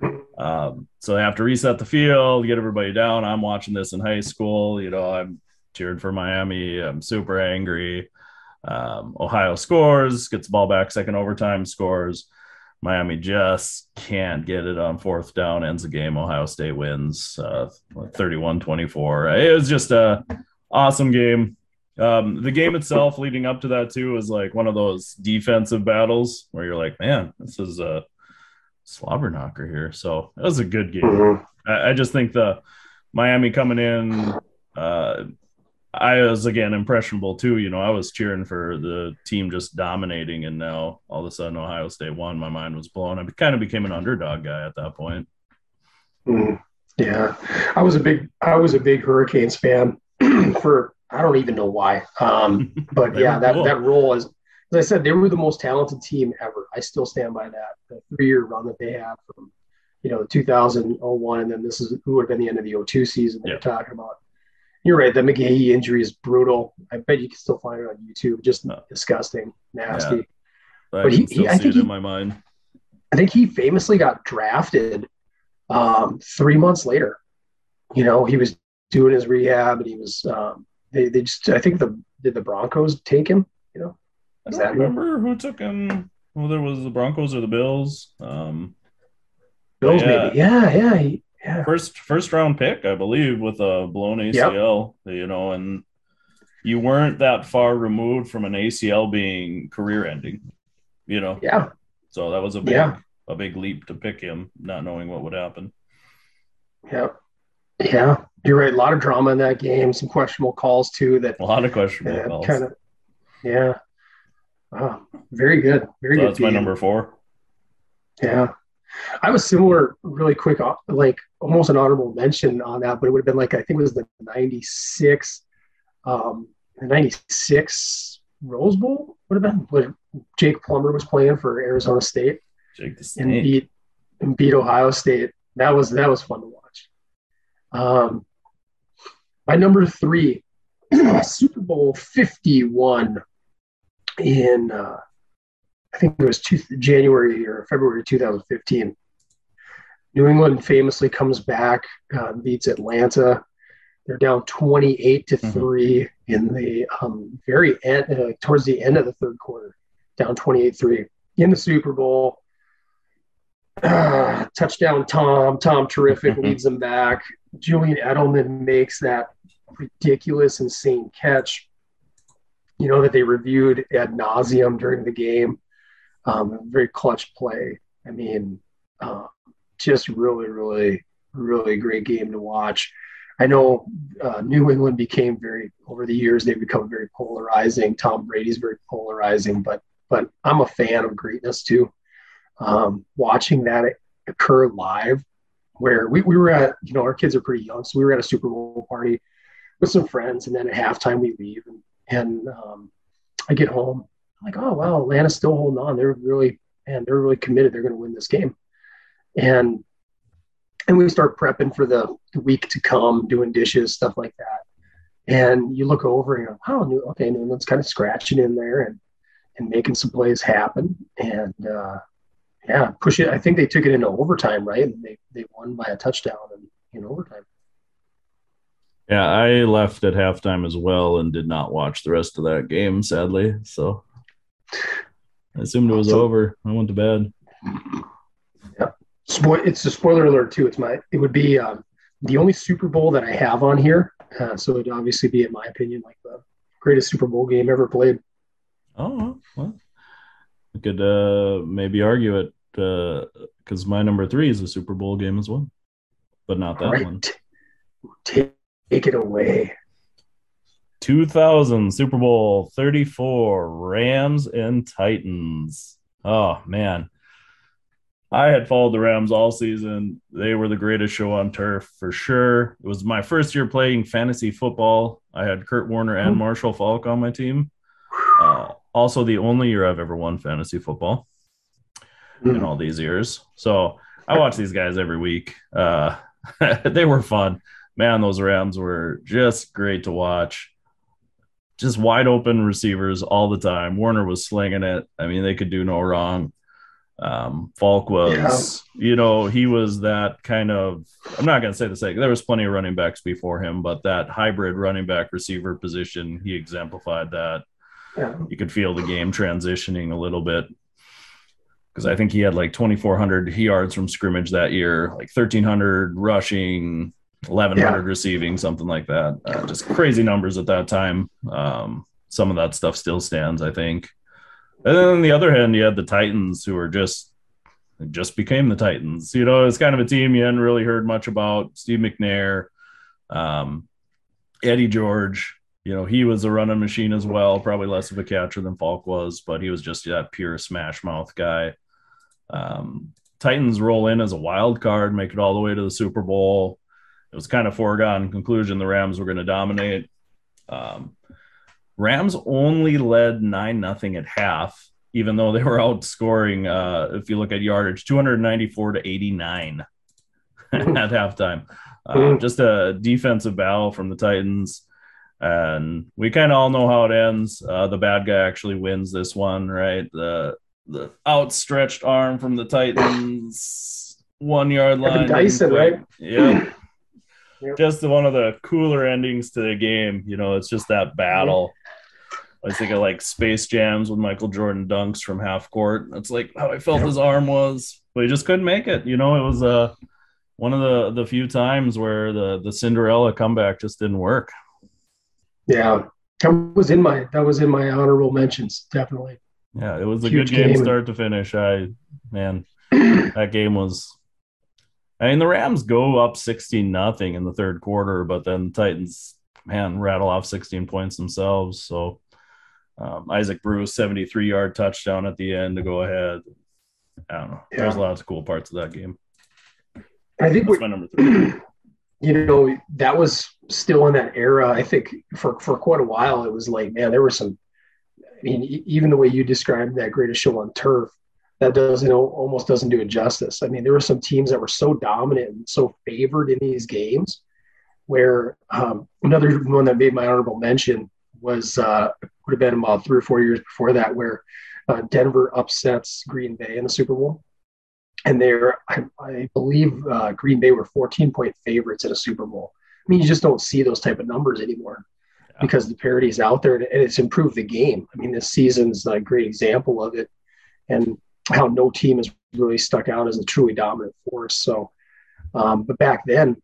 So they have to reset the field, get everybody down. I'm watching this in high school. You know, I'm cheered for Miami. I'm super angry. Ohio scores, gets the ball back, second overtime, scores. Miami just can't get it on fourth down, ends the game. Ohio State wins 31-24. It was just an awesome game. The game itself leading up to that, too, was like one of those defensive battles where you're like, man, this is a slobber knocker here. So it was a good game. Mm-hmm. I just think the Miami coming in, I was, again, impressionable, too. You know, I was cheering for the team just dominating, and now all of a sudden Ohio State won. My mind was blown. I kind of became an underdog guy at that point. Yeah. I was a big Hurricanes fan for I don't even know why. But, yeah, that role is – as I said, they were the most talented team ever. I still stand by that. The 3-year run that they have from, you know, 2001, and then this is who would have been the end of the 2002 season that we're talking about. You're right. The McGahee injury is brutal. I bet you can still find it on YouTube. Just disgusting, nasty. Yeah. But I think in my mind, I think he famously got drafted 3 months later. You know, he was doing his rehab, and he was. They just. I think did the Broncos take him? You know, I don't remember who took him. Whether it was the Broncos or the Bills. Bills, maybe. Yeah. yeah. first round pick, I believe, with a blown ACL, yep. You know, and you weren't that far removed from an ACL being career ending, you know? Yeah. So that was a big leap to pick him, not knowing what would happen. Yep. Yeah. You're right. A lot of drama in that game. Some questionable calls too. A lot of questionable calls. Kind of, yeah. Wow. Very good. Very good. That's my number 4. Yeah. I was similar, really quick, like almost an honorable mention on that, but it would have been like, I think it was the 96 Rose Bowl would have been, like Jake Plummer was playing for Arizona State and beat Ohio State. That was fun to watch. My number 3, Super Bowl 51 in, I think it was January or February 2015. New England famously comes back, beats Atlanta. They're down 28-3 mm-hmm. in the very end, towards the end of the third quarter, down 28-3 in the Super Bowl. Touchdown, Tom terrific, mm-hmm. leads them back. Julian Edelman makes that ridiculous, insane catch, you know, that they reviewed ad nauseum during the game. Very clutch play. I mean, just really, really, really great game to watch. I know New England became very, over the years, they've become very polarizing. Tom Brady's very polarizing, but I'm a fan of greatness too. Watching that occur live, where we were at, you know, our kids are pretty young, so we were at a Super Bowl party with some friends, and then at halftime we leave, and I get home. I'm like, oh wow, Atlanta's still holding on. They're really committed. They're going to win this game. And we start prepping for the week to come, doing dishes, stuff like that. And you look over and you're like, oh, okay, New England's kind of scratching in there and making some plays happen. And push it. I think they took it into overtime, right? And they won by a touchdown in overtime. Yeah, I left at halftime as well and did not watch the rest of that game, sadly. So I assumed it was over. I went to bed. Yep. It's a spoiler alert too. It would be the only Super Bowl that I have on here. So it'd obviously be, in my opinion, like the greatest Super Bowl game ever played. Oh, well, we could maybe argue it because my number 3 is a Super Bowl game as well, but not that one. Take it away. 2000 Super Bowl 34, Rams and Titans. Oh, man. I had followed the Rams all season. They were the greatest show on turf for sure. It was my first year playing fantasy football. I had Kurt Warner and Marshall Falk on my team. Also the only year I've ever won fantasy football in all these years. So I watch these guys every week. They were fun. Man, those Rams were just great to watch. Just wide open receivers all the time. Warner was slinging it. I mean, they could do no wrong. Falk was, you know, he was that kind of, I'm not going to say the same. There was plenty of running backs before him, but that hybrid running back receiver position, he exemplified that. Yeah. You could feel the game transitioning a little bit, because I think he had like 2,400 yards from scrimmage that year, like 1,300 rushing, 1,100 receiving, something like that. Just crazy numbers at that time. Some of that stuff still stands, I think. And then on the other hand, you had the Titans, who were just became the Titans. You know, it's kind of a team you hadn't really heard much about. Steve McNair, Eddie George, you know, he was a running machine as well, probably less of a catcher than Falk was, but he was just that pure smash mouth guy. Titans roll in as a wild card, make it all the way to the Super Bowl. It was kind of foregone conclusion the Rams were going to dominate. Rams only led 9-0 at half, even though they were outscoring, if you look at yardage, 294-89 at halftime. Just a defensive battle from the Titans. And we kind of all know how it ends. The bad guy actually wins this one, right? The outstretched arm from the Titans, 1 yard line. Dyson, right? Yeah. Yep. Just one of the cooler endings to the game. You know, it's just that battle. I think of like Space Jams with Michael Jordan dunks from half court. That's like how I felt his arm was, but he just couldn't make it. You know, it was one of the few times where the Cinderella comeback just didn't work. Yeah, that was in my honorable mentions, definitely. Yeah, it was a good game start to finish. That game was. I mean, the Rams go up 16-0 in the third quarter, but then Titans, rattle off 16 points themselves. So Isaac Bruce, 73-yard touchdown at the end to go ahead. I don't know. Yeah. There's lots of cool parts of that game. I think that's my number three. You know, that was still in that era. I think for quite a while, it was like, man, there were some. I mean, even the way you described that greatest show on turf, that almost doesn't do it justice. I mean, there were some teams that were so dominant and so favored in these games. Where another one that made my honorable mention was would have been about 3 or 4 years before that, where Denver upsets Green Bay in the Super Bowl. And I believe Green Bay were 14-point favorites at a Super Bowl. I mean, you just don't see those type of numbers anymore because the parity is out there, and it's improved the game. I mean, this season's a great example of it and how no team has really stuck out as a truly dominant force. So, but back then,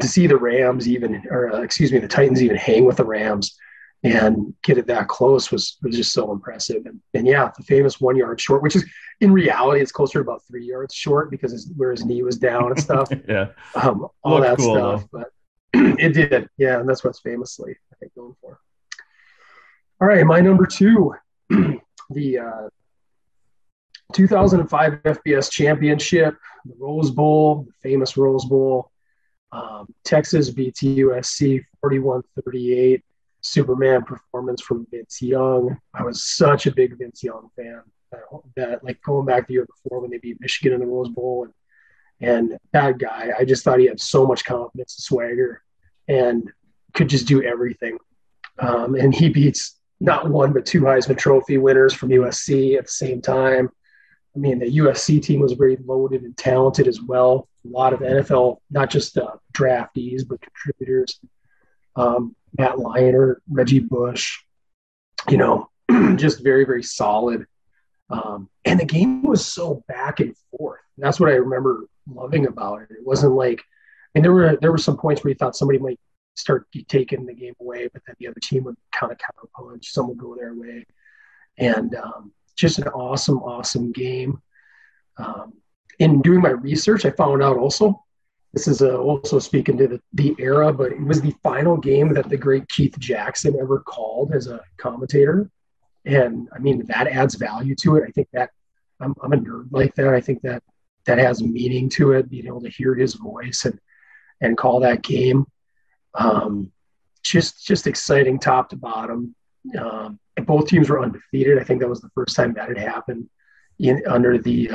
to see the Rams the Titans even hang with the Rams and get it that close was just so impressive. And yeah, the famous 1 yard short, which is in reality, it's closer to about 3 yards short because it's where his knee was down and stuff. Yeah. All that cool, stuff, though. But it did. Yeah. And that's what's famously, I think, going for. All right. My number two, the 2005 FBS championship, the Rose Bowl, the famous Rose Bowl, Texas beats USC 41-38. Superman performance from Vince Young. I was such a big Vince Young fan. That going back the year before when they beat Michigan in the Rose Bowl, and that guy, I just thought he had so much confidence and swagger, and could just do everything. And he beats not one but two Heisman Trophy winners from USC at the same time. I mean, the USC team was very loaded and talented as well. A lot of NFL, not just draftees but contributors. Matt Leiner, Reggie Bush, just very, very solid. And the game was so back and forth. And that's what I remember loving about it. It wasn't like, and there were some points where you thought somebody might start taking the game away, but then the other team would kind of counterpunch. Some would go their way. And just an awesome, awesome game. In doing my research, I found out also, this is also speaking to the era, but it was the final game that the great Keith Jackson ever called as a commentator. And I mean, that adds value to it. I think that I'm a nerd like that. I think that has meaning to it, being able to hear his voice and call that game. Just exciting top to bottom. And both teams were undefeated. I think that was the first time that had happened under the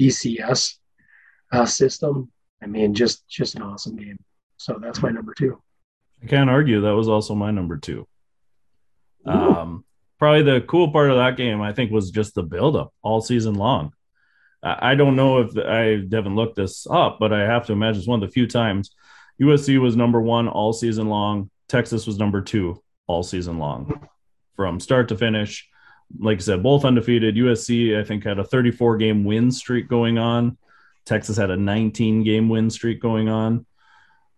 BCS system. I mean, just an awesome game. So that's my number two. I can't argue. That was also my number two. Probably the cool part of that game, I think, was just the buildup all season long. I don't know if I haven't looked this up, but I have to imagine it's one of the few times USC was number one all season long. Texas was number two all season long from start to finish. Like I said, both undefeated. USC, I think, had a 34-game win streak going on. Texas had a 19-game win streak going on.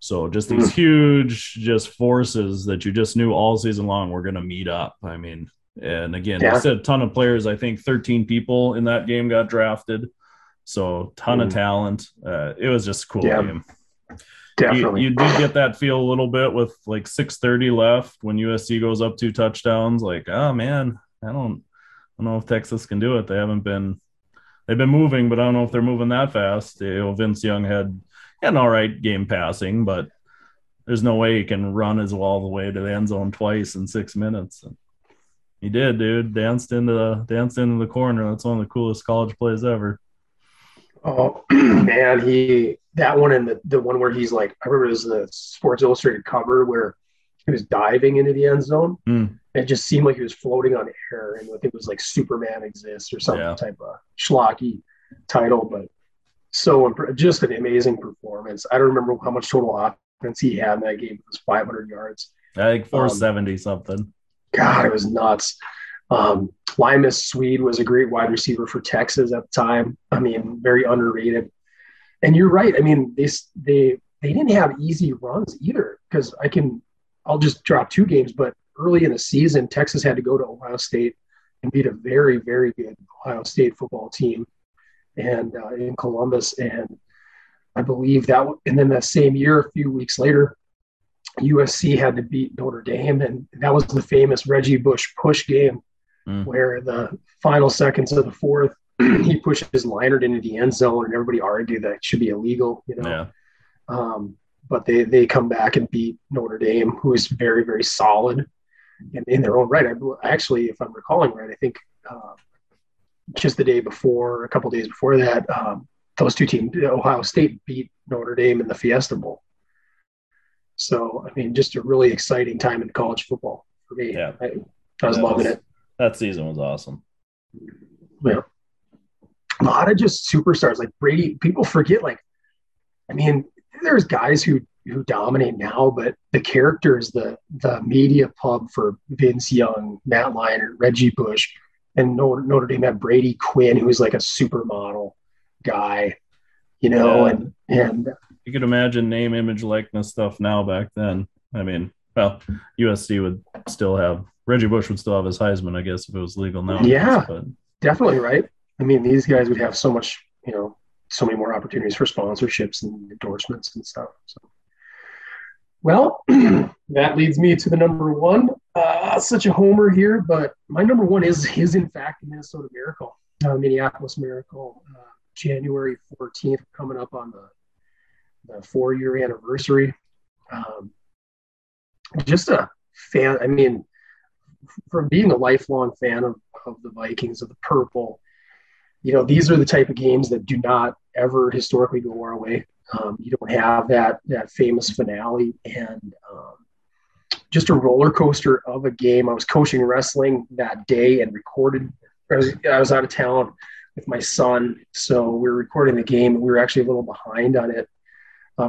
So just these huge forces that you just knew all season long were going to meet up. I mean, and again, I said a ton of players. I think 13 people in that game got drafted. So ton of talent. It was just a cool game. Definitely. You did get that feel a little bit with like 6:30 left when USC goes up 2 touchdowns. Like, oh, man, I don't know if Texas can do it. They haven't been – they've been moving, but I don't know if they're moving that fast. You know, Vince Young had – an all right game passing, but there's no way he can run his all the way to the end zone twice in 6 minutes. And he did, dude. Danced into the corner. That's one of the coolest college plays ever. Oh man, that one and the one where he's like, I remember it was the Sports Illustrated cover where he was diving into the end zone. It just seemed like he was floating on air, and I think it was like Superman exists or some type of schlocky title, but. So just an amazing performance. I don't remember how much total offense he had in that game. It was 500 yards. I think 470 something. God, it was nuts. Limas Swede was a great wide receiver for Texas at the time. I mean, very underrated. And you're right. I mean, they didn't have easy runs either, because I'll just drop two games, but early in the season, Texas had to go to Ohio State and beat a very, very good Ohio State football team, and in Columbus. And I believe that, and then that same year, a few weeks later, USC had to beat Notre Dame. And that was the famous Reggie Bush push game, where in the final seconds of the fourth, he pushes Leinart into the end zone, and everybody argued that it should be illegal, you know. Yeah. But they come back and beat Notre Dame, who is very, very solid in their own right. Actually, if I'm recalling right, I think just the day before, a couple days before that, those two teams, Ohio State beat Notre Dame in the Fiesta Bowl. So, I mean, just a really exciting time in college football for me. Yeah. I was loving it. That season was awesome. Yeah. A lot of just superstars like Brady. People forget, there's guys who dominate now, but the characters, the media pub for Vince Young, Matt Leinart, Reggie Bush, and Notre Dame had Brady Quinn, who was like a supermodel guy, you know. Yeah. And you could imagine name, image, likeness stuff now back then. I mean, well, USC would still have – Reggie Bush would still have his Heisman, I guess, if it was legal now. Yeah, but definitely, right? I mean, these guys would have so much, you know, so many more opportunities for sponsorships and endorsements and stuff. So, well, that leads me to the number one. Such a homer here, but my number one is in fact, the Minnesota Miracle, Minneapolis Miracle. January 14th, coming up on the 4-year anniversary. Just a fan. I mean, from being a lifelong fan of the Vikings, of the Purple, you know, these are the type of games that do not ever historically go our way. You don't have that famous finale, and just a roller coaster of a game. I was coaching wrestling that day and recorded. I was out of town with my son, so we were recording the game, and we were actually a little behind on it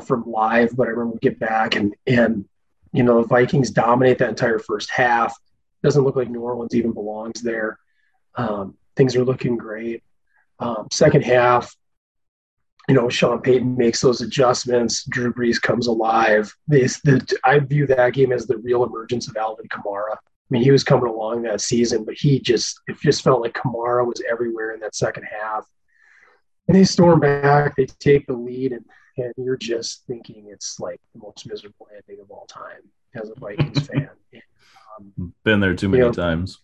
from live. But I remember we get back, and you know, the Vikings dominate that entire first half. Doesn't look like New Orleans even belongs there. Things are looking great. Second half, you know, Sean Payton makes those adjustments. Drew Brees comes alive. I view that game as the real emergence of Alvin Kamara. I mean, he was coming along that season, but it just felt like Kamara was everywhere in that second half. And they storm back. They take the lead, and you're just thinking it's like the most miserable ending of all time as a Vikings fan. Been there too many times.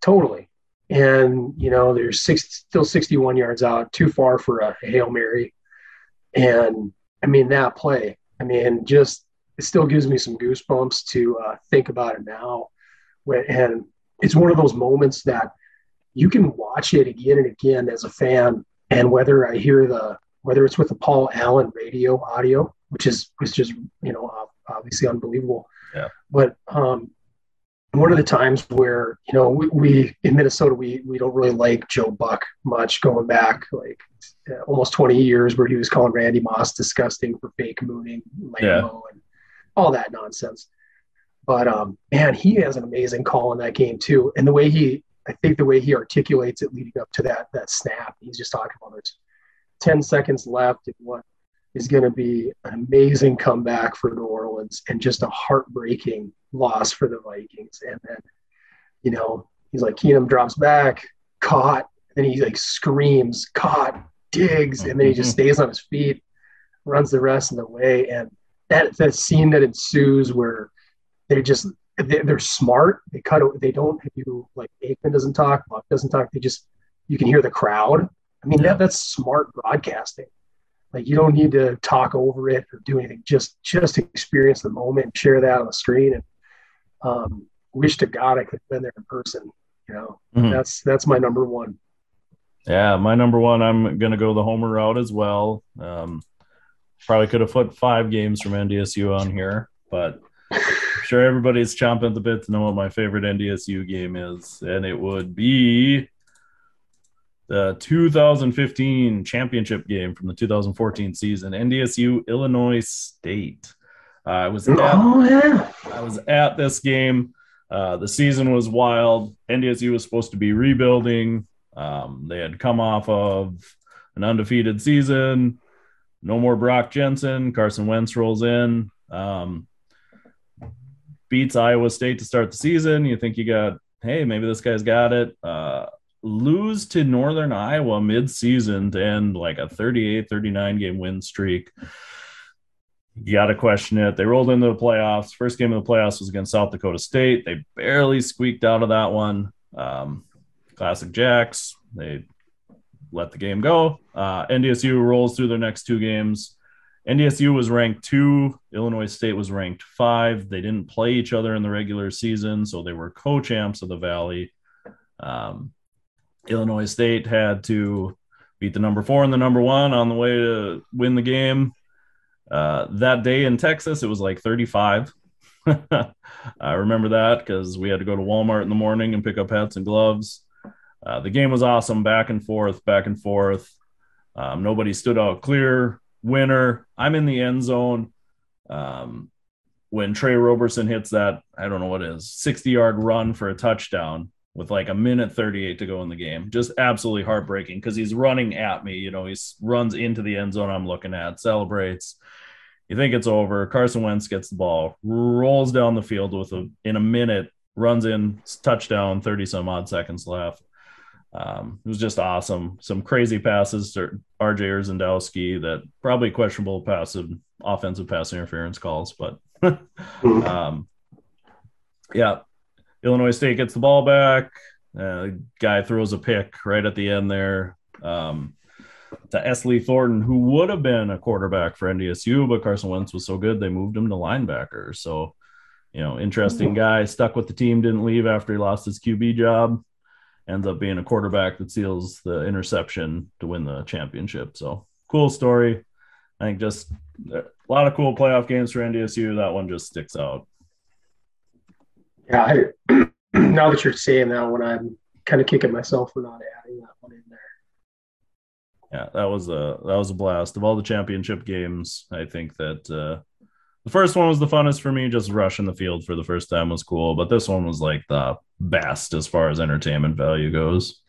Totally. And, you know, there's still 61 yards out, too far for a Hail Mary. And, I mean, that play, it still gives me some goosebumps to think about it now. And it's one of those moments that you can watch it again and again as a fan. And whether whether it's with the Paul Allen radio audio, which is, you know, obviously unbelievable. Yeah. But one of the times where, you know, we in Minnesota, we don't really like Joe Buck much, going back like almost 20 years, where he was calling Randy Moss disgusting for fake mooning, and all that nonsense. But man, he has an amazing call in that game too. And the way he articulates it leading up to that snap, he's just talking about there's 10 seconds left and what is going to be an amazing comeback for New Orleans and just a heartbreaking loss for the Vikings. And then, you know, he's like, Keenum drops back, caught. Then he like screams, caught, digs. And then he just stays on his feet, runs the rest of the way. And that scene that ensues where they're smart. They cut it. They don't do like Aikman doesn't talk, Buck doesn't talk. They just, you can hear the crowd. I mean, that's smart broadcasting. Like, you don't need to talk over it or do anything. Just experience the moment, share that on the screen, and wish to God I could have been there in person. You know, that's my number one. Yeah, my number one. I'm gonna go the homer route as well. Probably could have put 5 games from NDSU on here, but I'm sure everybody's chomping at the bit to know what my favorite NDSU game is, and it would be the 2015 championship game from the 2014 season, NDSU, Illinois State. I was at this game. The season was wild. NDSU was supposed to be rebuilding. They had come off of an undefeated season. no more Brock Jensen. Carson Wentz rolls in, beats Iowa State to start the season. You think you got, hey, maybe this guy's got it. Lose to Northern Iowa mid-season to end like a 38-39 game win streak. You got to question it. They rolled into the playoffs. First game of the playoffs was against South Dakota State. They barely squeaked out of that one. Classic Jacks. They let the game go. NDSU rolls through their next two games. NDSU was ranked 2. Illinois State was ranked 5. They didn't play each other in the regular season, so they were co-champs of the Valley. Illinois State had to beat the number 4 and the number 1 on the way to win the game. That day in Texas, it was like 35. I remember that because we had to go to Walmart in the morning and pick up hats and gloves. The game was awesome, back and forth. Nobody stood out clear. Winner. I'm in the end zone when Trey Roberson hits that, I don't know what it is, 60-yard run for a touchdown with like a minute 38 to go in the game. Just absolutely heartbreaking because he's running at me. You know, he runs into the end zone I'm looking at, celebrates. You think it's over. Carson Wentz gets the ball, rolls down the field in a minute, runs in, touchdown, 30-some-odd seconds left. It was just awesome. Some crazy passes to RJ Erzendowski that probably questionable offensive pass interference calls, but yeah, Illinois State gets the ball back. Guy throws a pick right at the end there to Esley Thornton, who would have been a quarterback for NDSU, but Carson Wentz was so good they moved him to linebacker. So, you know, interesting guy, stuck with the team, didn't leave after he lost his QB job. Ends up being a quarterback that seals the interception to win the championship. So cool story. I think just a lot of cool playoff games for NDSU. That one just sticks out. Yeah. Now that you're saying that one, I'm kind of kicking myself for not adding that one in there. Yeah. That was a blast. Of all the championship games, I think that the first one was the funnest for me. Just rushing the field for the first time was cool, but this one was like the best as far as entertainment value goes.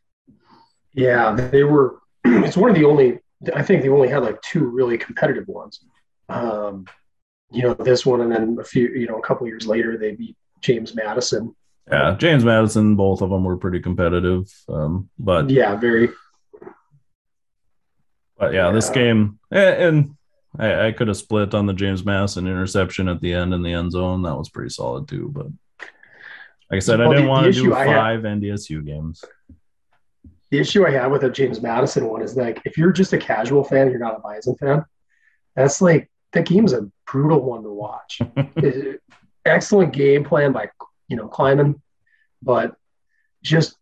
Yeah, they were. It's one of the only. I think they only had like two really competitive ones. You know, this one, and then a couple years later, they beat James Madison. Yeah, James Madison. Both of them were pretty competitive. But yeah, very. But yeah, this game and I could have split on the James Madison interception at the end in the end zone. That was pretty solid too. But like I said, I didn't want to do 5 NDSU games. The issue I had with the James Madison one is like, if you're just a casual fan, you're not a Bison fan. That's like, that game's a brutal one to watch. Excellent game plan by, Kleiman, but just,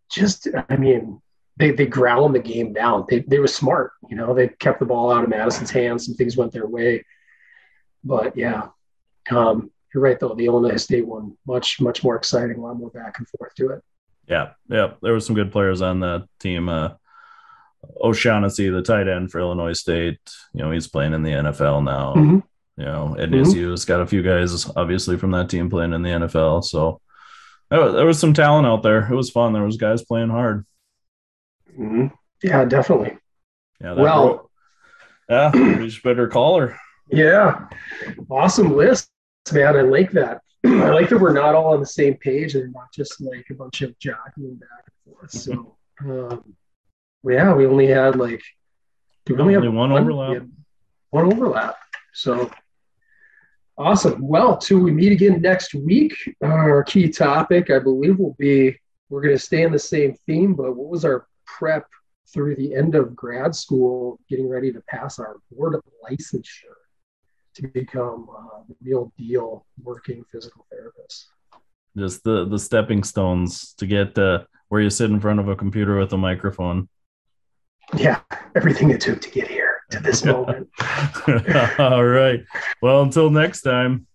I mean, they ground the game down. They were smart, they kept the ball out of Madison's hands and things went their way. But yeah, you're right though, the Illinois State one, much, much more exciting, a lot more back and forth to it. Yeah. Yeah. There were some good players on that team. O'Shaughnessy, the tight end for Illinois State, he's playing in the NFL now, NDSU's got a few guys obviously from that team playing in the NFL. So there was some talent out there. It was fun. There was guys playing hard. Mm-hmm. Yeah, definitely. Yeah, we just better call her. Yeah, awesome list, man. I like that. I like that we're not all on the same page and not just like a bunch of jockeying back and forth. So, yeah, we only had like one overlap. One overlap. So awesome. Well, till we meet again next week, our key topic, I believe, will be. We're going to stay in the same theme, but what was our prep through the end of grad school, getting ready to pass our board of licensure to become the real deal working physical therapist? Just the stepping stones to get where you sit in front of a computer with a microphone. Yeah, everything it took to get here to this moment. All right. Well, until next time.